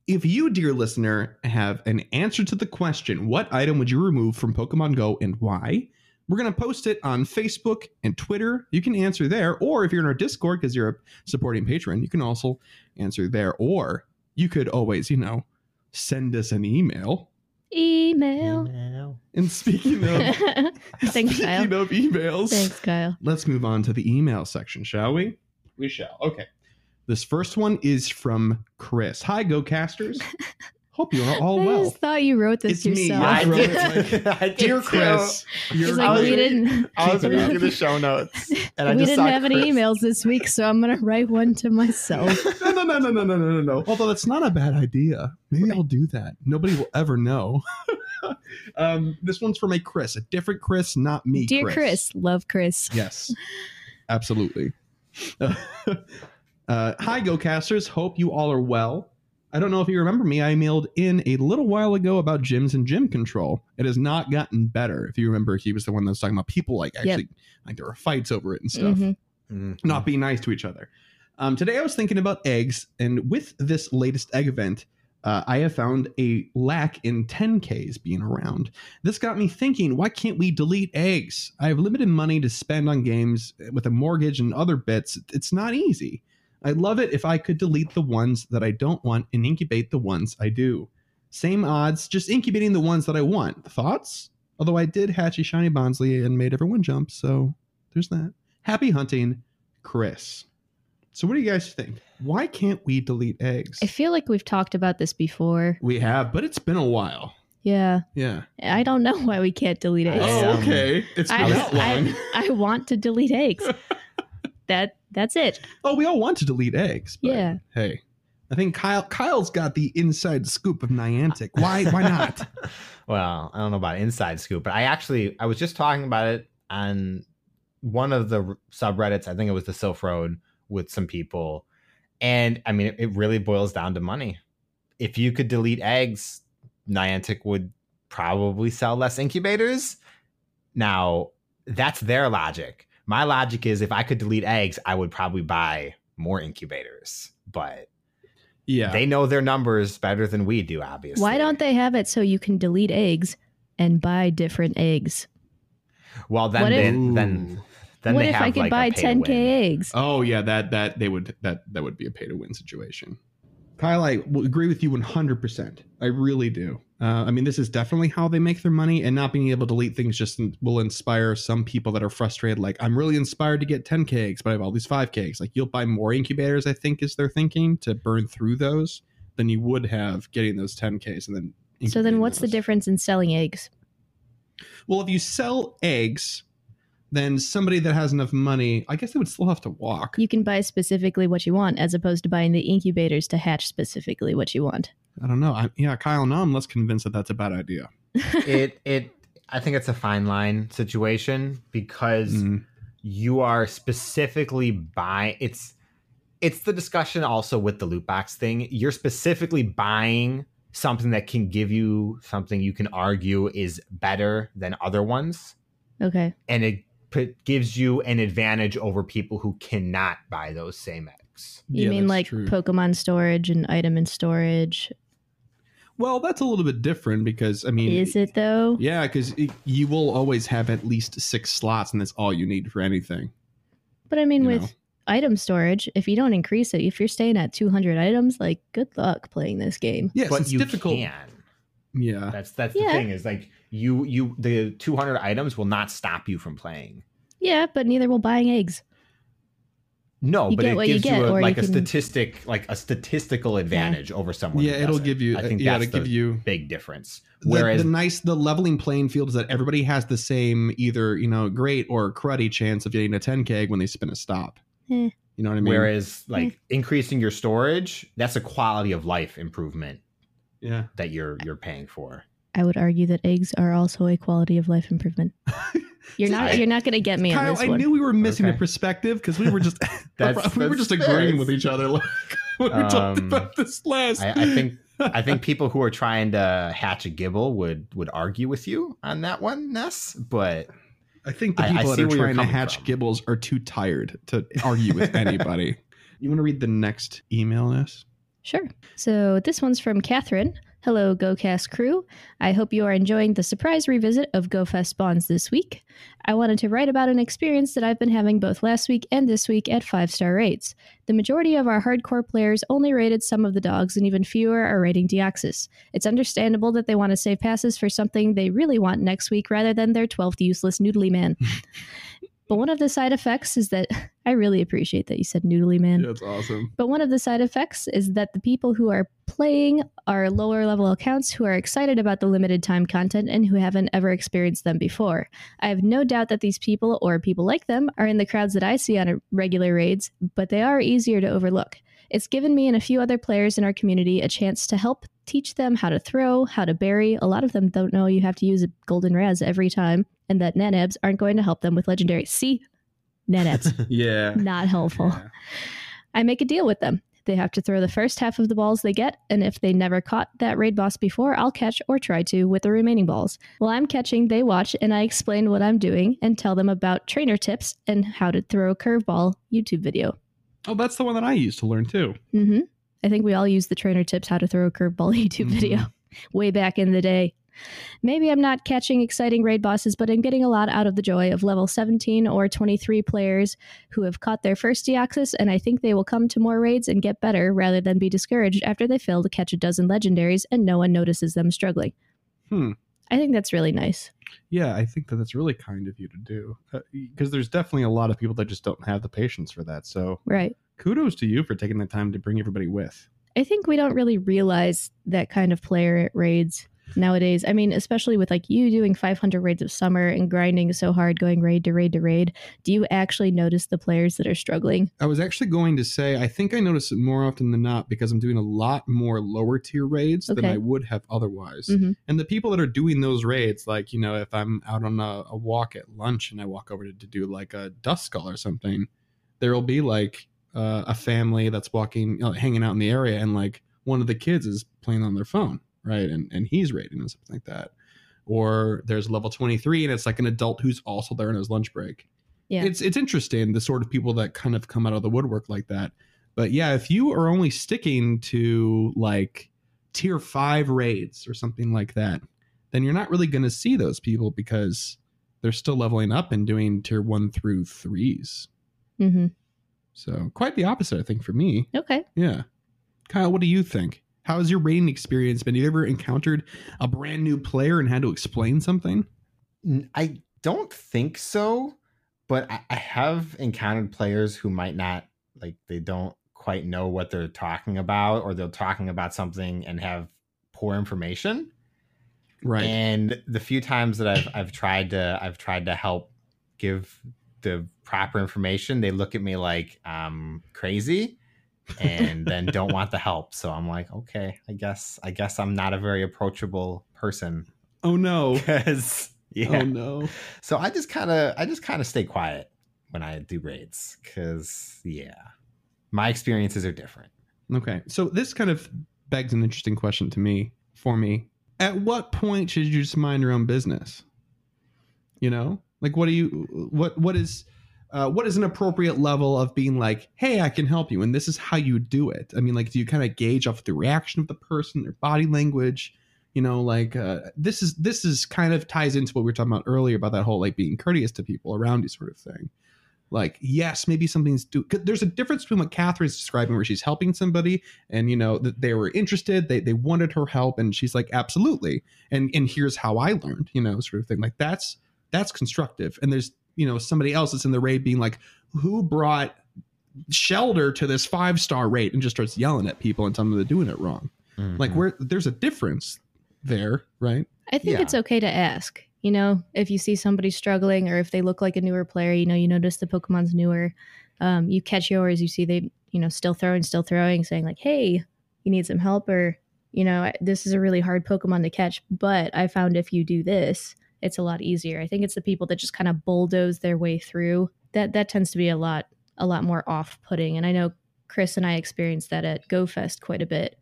if you, dear listener, have an answer to the question, what item would you remove from Pokemon Go and why? We're going to post it on Facebook and Twitter. You can answer there. Or if you're in our Discord, because you're a supporting patron, you can also answer there. Or you could always, you know, send us an email. Email. email. And speaking of, Thanks, speaking Kyle. of emails, Thanks, Kyle. let's move on to the email section, shall we? We shall. Okay. This first one is from Chris. Hi, GoCasters. Hope you are all I well. I just thought you wrote this it's yourself. Me. I, I wrote it. Like, I Dear Chris, so. you're like, I, we didn't, I was reading the show notes. And I we just didn't have Chris. any emails this week, so I'm going to write one to myself. no, no, no, no, no, no, no, no. Although that's not a bad idea. Maybe right. I'll do that. Nobody will ever know. um, this one's from a Chris, a different Chris, not me. Dear Chris, Chris love Chris. Yes, absolutely. Uh, Uh, hi, GoCasters. Hope you all are well. I don't know if you remember me. I emailed in a little while ago about gyms and gym control. It has not gotten better. If you remember, he was the one that was talking about people like actually, yep. like there were fights over it and stuff. Mm-hmm. Mm-hmm. Not being nice to each other. Um, today I was thinking about eggs, and with this latest egg event, uh, I have found a lack in ten Ks being around. This got me thinking, why can't we delete eggs? I have limited money to spend on games with a mortgage and other bits. It's not easy. I love it if I could delete the ones that I don't want and incubate the ones I do. Same odds, just incubating the ones that I want. Thoughts? Although I did hatch a shiny Bonsly and made everyone jump, so there's that. Happy hunting, Chris. So what do you guys think? Why can't we delete eggs? I feel like we've talked about this before. We have, but it's been a while. Yeah. Yeah. I don't know why we can't delete eggs. Oh, okay. It's been I, that long. I, I want to delete eggs. That that's it. Oh, we all want to delete eggs. But yeah. Hey, I think Kyle Kyle's got the inside scoop of Niantic. Why why not? Well, I don't know about inside scoop, but I actually I was just talking about it on one of the subreddits. I think it was the Sylph Road with some people, and I mean it, it really boils down to money. If you could delete eggs, Niantic would probably sell less incubators. Now that's their logic. My logic is if I could delete eggs, I would probably buy more incubators. But yeah, they know their numbers better than we do, obviously. Why don't they have it so you can delete eggs and buy different eggs? Well, then what if, they, then, then what they if have I could like buy ten K eggs? Oh, yeah, that that they would that that would be a pay to win situation. Kyle, I will agree with you one hundred percent. I really do. Uh, I mean, this is definitely how they make their money, and not being able to delete things just will inspire some people that are frustrated. Like, I'm really inspired to get ten Ks, but I have all these five Ks. Like, you'll buy more incubators, I think, is their thinking, to burn through those than you would have getting those ten Ks. And then so then what's those. The difference in selling eggs? Well, if you sell eggs, then somebody that has enough money, I guess they would still have to walk. You can buy specifically what you want as opposed to buying the incubators to hatch specifically what you want. I don't know. I, yeah, Kyle, now I'm less convinced that that's a bad idea. it, it, I think it's a fine line situation because mm. you are specifically buying. It's, it's the discussion also with the loot box thing. You're specifically buying something that can give you something you can argue is better than other ones. Okay. And it p- gives you an advantage over people who cannot buy those same eggs. You yeah, mean like true. Pokemon storage and item in storage? Well, that's a little bit different because, I mean... Is it though? Yeah, because you will always have at least six slots and that's all you need for anything. But I mean, you with know? item storage, if you don't increase it, if you're staying at two hundred items, like, good luck playing this game. Yes, but it's you difficult. Can. Yeah. That's that's the yeah. thing is like you you the two hundred items will not stop you from playing. Yeah, but neither will buying eggs. No, you but it gives you, you a, like you a can... statistic like a statistical advantage yeah. over someone. Yeah, it'll give you I think yeah, that's it'll the give you big difference. Whereas the, the nice the leveling playing field is that everybody has the same either, you know, great or cruddy chance of getting a ten K when they spin a stop. Eh. You know what I mean? Whereas like eh. increasing your storage, that's a quality of life improvement. Yeah, that you're you're paying for. I would argue that eggs are also a quality of life improvement. You're not I, you're not going to get me Kyle, on this I one. I knew we were missing okay. a perspective because we were just that's, we were just agreeing with each other like, when um, we talked about this last. I, I think I think people who are trying to hatch a gibble would would argue with you on that one, Ness. But I think the people I, I that are trying to hatch from. gibbles are too tired to argue with anybody. You want to read the next email, Ness? Sure. So this one's from Catherine. Hello, GoCast crew. I hope you are enjoying the surprise revisit of GoFest Bonds this week. I wanted to write about an experience that I've been having both last week and this week at five-star rates. The majority of our hardcore players only rated some of the dogs and even fewer are rating Deoxys. It's understandable that they want to save passes for something they really want next week rather than their twelfth useless noodly man. But one of the side effects is that I really appreciate that you said noodly man. That's awesome. But one of the side effects is that the people who are playing are lower level accounts who are excited about the limited time content and who haven't ever experienced them before. I have no doubt that these people or people like them are in the crowds that I see on regular raids, but they are easier to overlook. It's given me and a few other players in our community a chance to help teach them how to throw, how to bury. A lot of them don't know you have to use a golden raz every time. And that nanabs aren't going to help them with legendary. See? Nanabs. Yeah. Not helpful. Yeah. I make a deal with them. They have to throw the first half of the balls they get, and if they never caught that raid boss before, I'll catch or try to with the remaining balls. While I'm catching, they watch, and I explain what I'm doing and tell them about trainer tips and how to throw a curveball YouTube video. Oh, that's the one that I used to learn, too. Mm-hmm. I think we all use the trainer tips how to throw a curveball YouTube mm-hmm. video way back in the day. Maybe I'm not catching exciting raid bosses, but I'm getting a lot out of the joy of level seventeen or twenty-three players who have caught their first Deoxys, and I think they will come to more raids and get better rather than be discouraged after they fail to catch a dozen legendaries and no one notices them struggling. Hmm. I think that's really nice. Yeah, I think that that's really kind of you to do because uh, there's definitely a lot of people that just don't have the patience for that. So right. Kudos to you for taking the time to bring everybody with. I think we don't really realize that kind of player at raids nowadays. I mean, especially with like you doing five hundred raids of summer and grinding so hard, going raid to raid to raid, do you actually notice the players that are struggling? I was actually going to say, I think I notice it more often than not because I'm doing a lot more lower tier raids okay. than I would have otherwise. Mm-hmm. And the people that are doing those raids, like, you know, if I'm out on a, a walk at lunch and I walk over to, to do like a dust skull or something, there will be like uh, a family that's walking, uh, hanging out in the area. And like one of the kids is playing on their phone. Right. And and he's raiding and something like that. Or there's level twenty-three and it's like an adult who's also there on his lunch break. Yeah. It's it's interesting, the sort of people that kind of come out of the woodwork like that. But yeah, if you are only sticking to like tier five raids or something like that, then you're not really going to see those people because they're still leveling up and doing tier one through threes. Mm-hmm. So quite the opposite, I think, for me. OK. Yeah. Kyle, what do you think? How has your raiding experience been? Have you ever encountered a brand new player and had to explain something? I don't think so, but I have encountered players who might not, like, they don't quite know what they're talking about, or they're talking about something and have poor information. Right. And the few times that I've I've tried to I've tried to help give the proper information, they look at me like I'm crazy and then don't want the help. So I'm like, okay, I guess I guess I'm not a very approachable person. Oh no. Because yeah. Oh no. So I just kind of I just kind of stay quiet when I do raids, because yeah, my experiences are different. Okay, so this kind of begs an interesting question to me. For me, at what point should you just mind your own business? You know, like what do you what what is uh, what is an appropriate level of being like, hey, I can help you, and this is how you do it? I mean, like, do you kind of gauge off the reaction of the person, their body language? You know, like uh, this is this is kind of ties into what we were talking about earlier about that whole like being courteous to people around you sort of thing. Like, yes, maybe something's do. There's a difference between what Catherine's describing, where she's helping somebody and, you know, that they were interested. They, they wanted her help. And she's like, absolutely. And and here's how I learned, you know, sort of thing. Like, that's that's constructive. And there's, you know, somebody else that's in the raid being like, who brought Shelter to this five star raid, and just starts yelling at people and telling them they're doing it wrong. Mm-hmm. Like, where there's a difference there. Right. I think yeah. It's OK to ask. You know, if you see somebody struggling, or if they look like a newer player, you know, you notice the Pokemon's newer, um, you catch yours, you see they, you know, still throwing, still throwing, saying like, hey, you need some help, or, you know, this is a really hard Pokemon to catch, but I found if you do this, it's a lot easier. I think it's the people that just kind of bulldoze their way through that. That tends to be a lot, a lot more off-putting. And I know Chris and I experienced that at GoFest quite a bit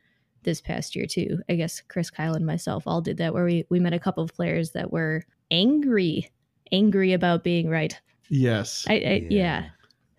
this past year too. I guess Chris, Kyle, and myself all did that, where we, we met a couple of players that were angry, angry about being right. Yes. I, I, yeah. yeah.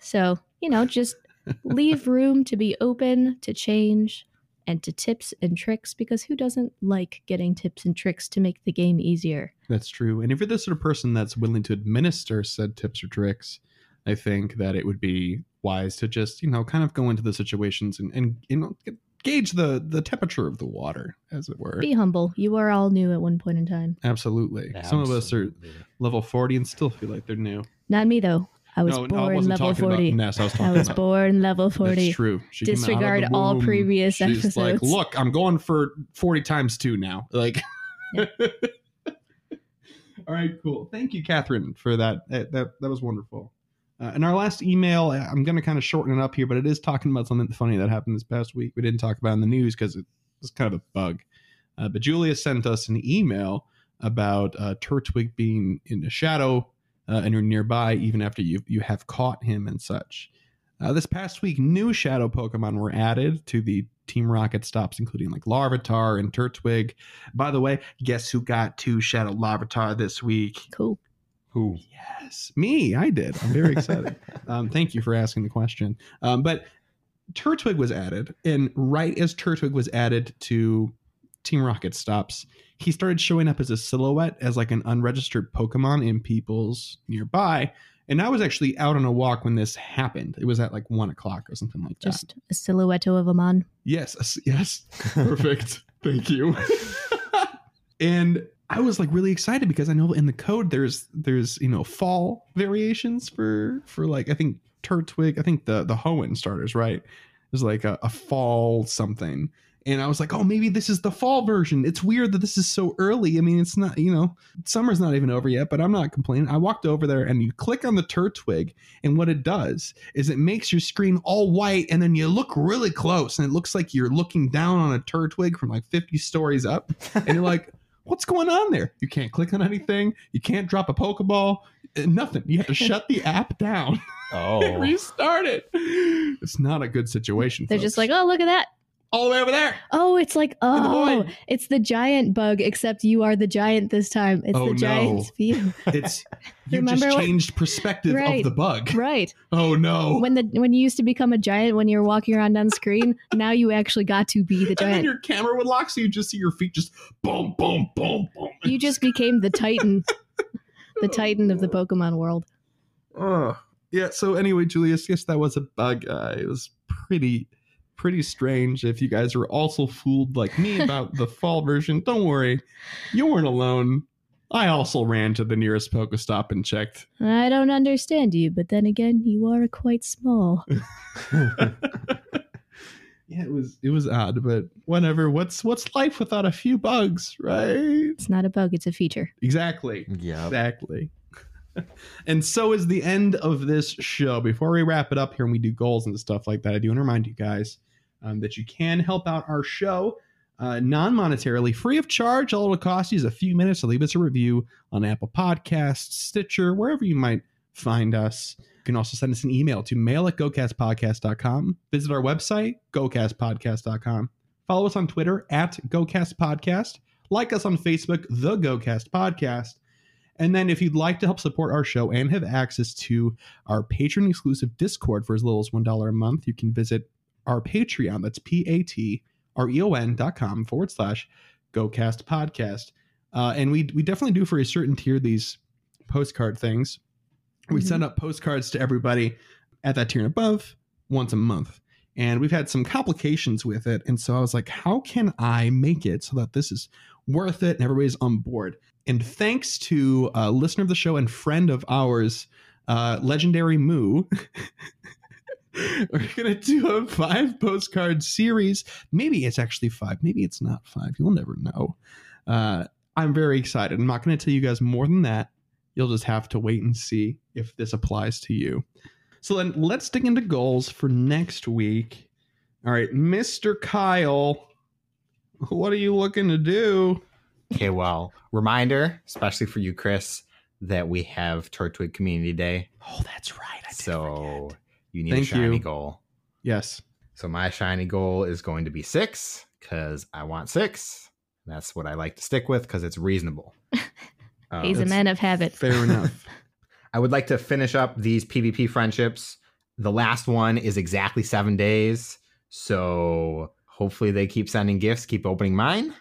So, you know, just leave room to be open to change and to tips and tricks, because who doesn't like getting tips and tricks to make the game easier? That's true. And if you're the sort of person that's willing to administer said tips or tricks, I think that it would be wise to just, you know, kind of go into the situations and, and you know, get gauge the the temperature of the water, as it were. Be humble. You are all new at one point in time. Absolutely. Absolutely. Some of us are level forty and still feel like they're new. Not me, though. I was no, born no, I level forty. Ness, I was, I was born level forty. That's true. She Disregard all previous She's episodes. Like, look, I'm going for forty times two now. Like, yeah. All right, cool. Thank you, Catherine, for that. That that, that was wonderful. Uh, and our last email, I'm going to kind of shorten it up here, but it is talking about something funny that happened this past week. We didn't talk about it in the news because it was kind of a bug. Uh, but Julia sent us an email about uh, Turtwig being in the shadow uh, and you're nearby even after you you have caught him and such. Uh, this past week, new shadow Pokemon were added to the Team Rocket stops, including like Larvitar and Turtwig. By the way, guess who got two shadow Larvitar this week? Cool. Who? Yes, me. I did. I'm very excited. um, thank you for asking the question. Um, but Turtwig was added, and right as Turtwig was added to Team Rocket stops, he started showing up as a silhouette as like an unregistered Pokemon in people's nearby. And I was actually out on a walk when this happened. It was at like one o'clock or something like that. Just a silhouette of a man. Yes. Yes. Perfect. Thank you. And I was like really excited because I know in the code there's there's you know fall variations for for like I think Turtwig, I think the the Hoenn starters, right? There's like a, a fall something, and I was like, oh, maybe this is the fall version. It's weird that this is so early. I mean, it's not, you know, summer's not even over yet, but I'm not complaining. I walked over there and you click on the Turtwig, and what it does is it makes your screen all white, and then you look really close, and it looks like you're looking down on a Turtwig from like fifty stories up, and you're like. What's going on there? You can't click on anything. You can't drop a Pokeball. Nothing. You have to shut the app down. Oh. And restart it. It's not a good situation. They're folks. Just like, oh, look at that. All the way over there. Oh, it's like, oh, the it's the giant bug, except you are the giant this time. It's oh, the giant's no. view. It's you just changed when, perspective right, of the bug. Right. Oh, no. When the when you used to become a giant when you were walking around on screen, now you actually got to be the giant. And then your camera would lock, so you just see your feet just boom, boom, boom, boom. You just became the titan. The titan of the Pokemon world. Oh, yeah, so anyway, Julius, yes, that was a bug. Uh, it was pretty... pretty strange. If you guys were also fooled like me about the fall version, don't worry. You weren't alone. I also ran to the nearest Pokestop and checked. I don't understand you, but then again, you are quite small. Yeah, it was it was odd, but whatever. What's what's life without a few bugs, right? It's not a bug, it's a feature. Exactly. Yeah. Exactly. And so is the end of this show. Before we wrap it up here and we do goals and stuff like that, I do want to remind you guys um, that you can help out our show uh, non-monetarily, free of charge. All it will cost you is a few minutes to leave us a review on Apple Podcasts, Stitcher, wherever you might find us. You can also send us an email to mail at go cast podcast dot com. Visit our website, go cast podcast dot com. Follow us on Twitter at go cast podcast. Like us on Facebook, The GoCast Podcast. And then if you'd like to help support our show and have access to our patron-exclusive Discord for as little as one dollar a month, you can visit our Patreon. That's P A T R E O N dot com forward slash GoCast Podcast. Uh, and we we definitely do, for a certain tier, these postcard things. We mm-hmm. send up postcards to everybody at that tier and above once a month. And we've had some complications with it. And so I was like, how can I make it so that this is worth it and everybody's on board? And thanks to a listener of the show and friend of ours, uh, Legendary Moo, we're going to do a five postcard series. Maybe it's actually five. Maybe it's not five. You'll never know. Uh, I'm very excited. I'm not going to tell you guys more than that. You'll just have to wait and see if this applies to you. So then let's dig into goals for next week. All right, Mister Kyle, what are you looking to do? Okay, well, reminder, especially for you, Chris, that we have Turtwig Community Day. Oh, that's right. I did so forget. You need Thank a shiny you. Goal. Yes. So my shiny goal is going to be six because I want six. That's what I like to stick with because it's reasonable. um, He's a man of habit. Fair enough. I would like to finish up these PvP friendships. The last one is exactly seven days. So hopefully they keep sending gifts, keep opening mine.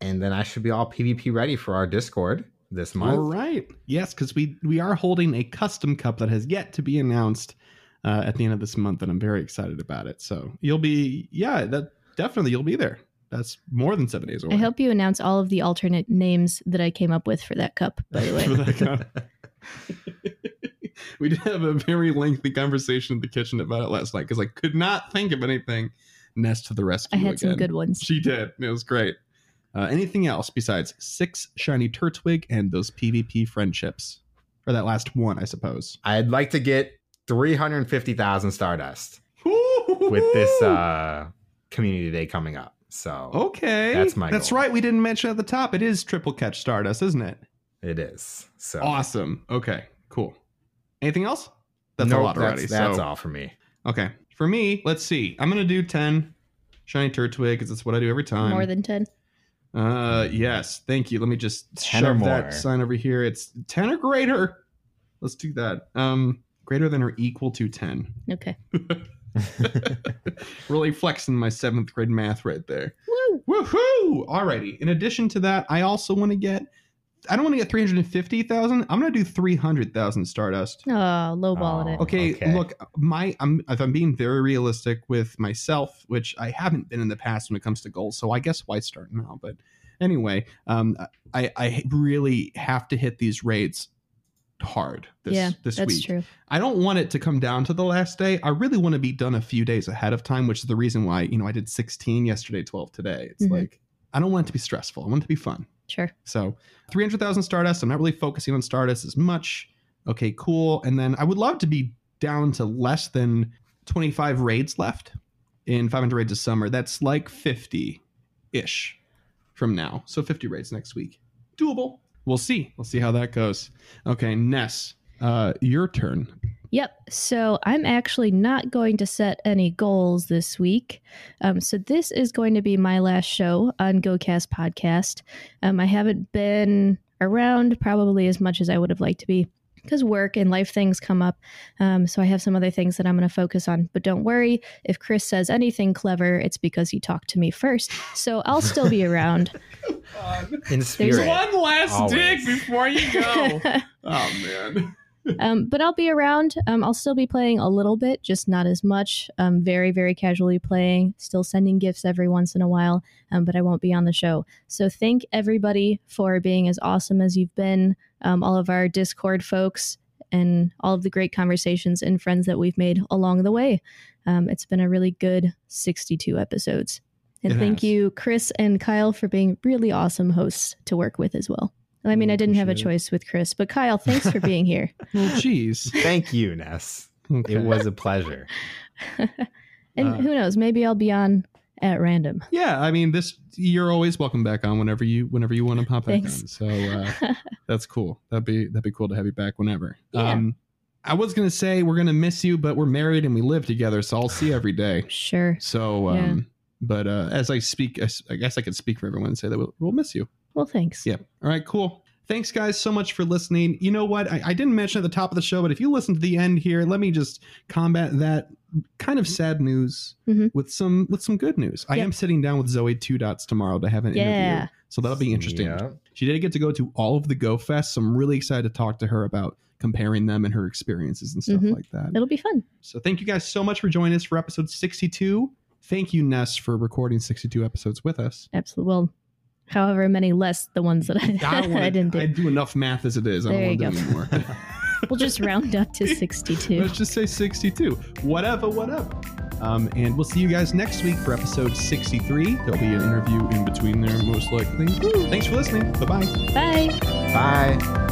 And then I should be all PvP ready for our Discord this month. All right. Yes, because we, we are holding a custom cup that has yet to be announced uh, at the end of this month. And I'm very excited about it. So you'll be, yeah, that definitely you'll be there. That's more than seven days away. I hope you announce all of the alternate names that I came up with for that cup, by the way. For that cup. We did have a very lengthy conversation in the kitchen about it last night because I could not think of anything. Nest to the rescue. I had again. Some good ones. She did. It was great. Uh, anything else besides six shiny Turtwig and those PvP friendships? Or that last one, I suppose. I'd like to get three hundred fifty thousand Stardust with this uh, Community Day coming up. So okay, that's my That's goal. Right. We didn't mention at the top. It is triple catch Stardust, isn't it? It is. So awesome. Okay, cool. Anything else? That's nope, a lot that's, already. That's so. All for me. Okay. For me, let's see. I'm going to do ten shiny Turtwig because that's what I do every time. More than ten. Uh yes, thank you. Let me just shove that sign over here. It's ten or greater. Let's do that. Um, greater than or equal to ten. Okay. Really flexing my seventh grade math right there. Woo! Woohoo! Alrighty. In addition to that, I also want to get. I don't want to get three hundred fifty thousand. I'm gonna do three hundred thousand Stardust. Oh, lowballing oh, it. Okay, okay. Look, my I'm if I'm being very realistic with myself, which I haven't been in the past when it comes to goals. So I guess why start now? But anyway, um, I I really have to hit these raids hard this yeah, this that's week. True. I don't want it to come down to the last day. I really want to be done a few days ahead of time, which is the reason why you know I did sixteen yesterday, twelve today. It's mm-hmm. like I don't want it to be stressful. I want it to be fun. Sure. So three hundred thousand Stardust. I'm not really focusing on Stardust as much. Okay, cool. And then I would love to be down to less than twenty-five raids left in five hundred raids a summer. That's like fifty-ish from now. So fifty raids next week. Doable. We'll see. We'll see how that goes. Okay, Ness, uh, your turn. Yep. So I'm actually not going to set any goals this week. Um, so this is going to be my last show on GoCast Podcast. Um, I haven't been around probably as much as I would have liked to be because work and life things come up. Um, so I have some other things that I'm going to focus on. But don't worry, if Chris says anything clever, it's because he talked to me first. So I'll still be around. Come on. In spirit. There's one last always. Dig before you go. Oh, man. Um, but I'll be around. Um, I'll still be playing a little bit, just not as much. Um, very, very casually playing, still sending gifts every once in a while, um, but I won't be on the show. So thank everybody for being as awesome as you've been, um, all of our Discord folks and all of the great conversations and friends that we've made along the way. Um, it's been a really good sixty-two episodes. And it thank has. you, Chris and Kyle, for being really awesome hosts to work with as well. I mean, I didn't have a choice with Chris, but Kyle, thanks for being here. Well, geez. Thank you, Ness. Okay. It was a pleasure. And uh, who knows, maybe I'll be on at random. Yeah, I mean, this you're always welcome back on whenever you whenever you want to pop back on. So uh, that's cool. That'd be that'd be cool to have you back whenever. Yeah. Um I was going to say we're going to miss you, but we're married and we live together, so I'll see you every day. Sure. So um yeah. But uh, as I speak, I, I guess I could speak for everyone and say that we'll, we'll miss you. Well, thanks. Yeah. All right, cool. Thanks, guys, so much for listening. You know what? I, I didn't mention at the top of the show, but if you listen to the end here, let me just combat that kind of sad news mm-hmm. with some with some good news. Yep. I am sitting down with Zoe Two Dots tomorrow to have an yeah. interview. So that'll be interesting. Yeah. She did get to go to all of the Go Fest, so I'm really excited to talk to her about comparing them and her experiences and stuff mm-hmm. like that. It'll be fun. So thank you guys so much for joining us for episode sixty-two. Thank you, Ness, for recording sixty-two episodes with us. Absolutely. Well, however many less the ones that I, I, wanna, I didn't do. I do enough math as it is. There I don't want to do go. anymore. We'll just round up to sixty-two. Let's just say sixty-two. Whatever, whatever. Um, and we'll see you guys next week for episode sixty-three. There'll be an interview in between there, most likely. Ooh. Thanks for listening. Bye-bye. Bye. Bye.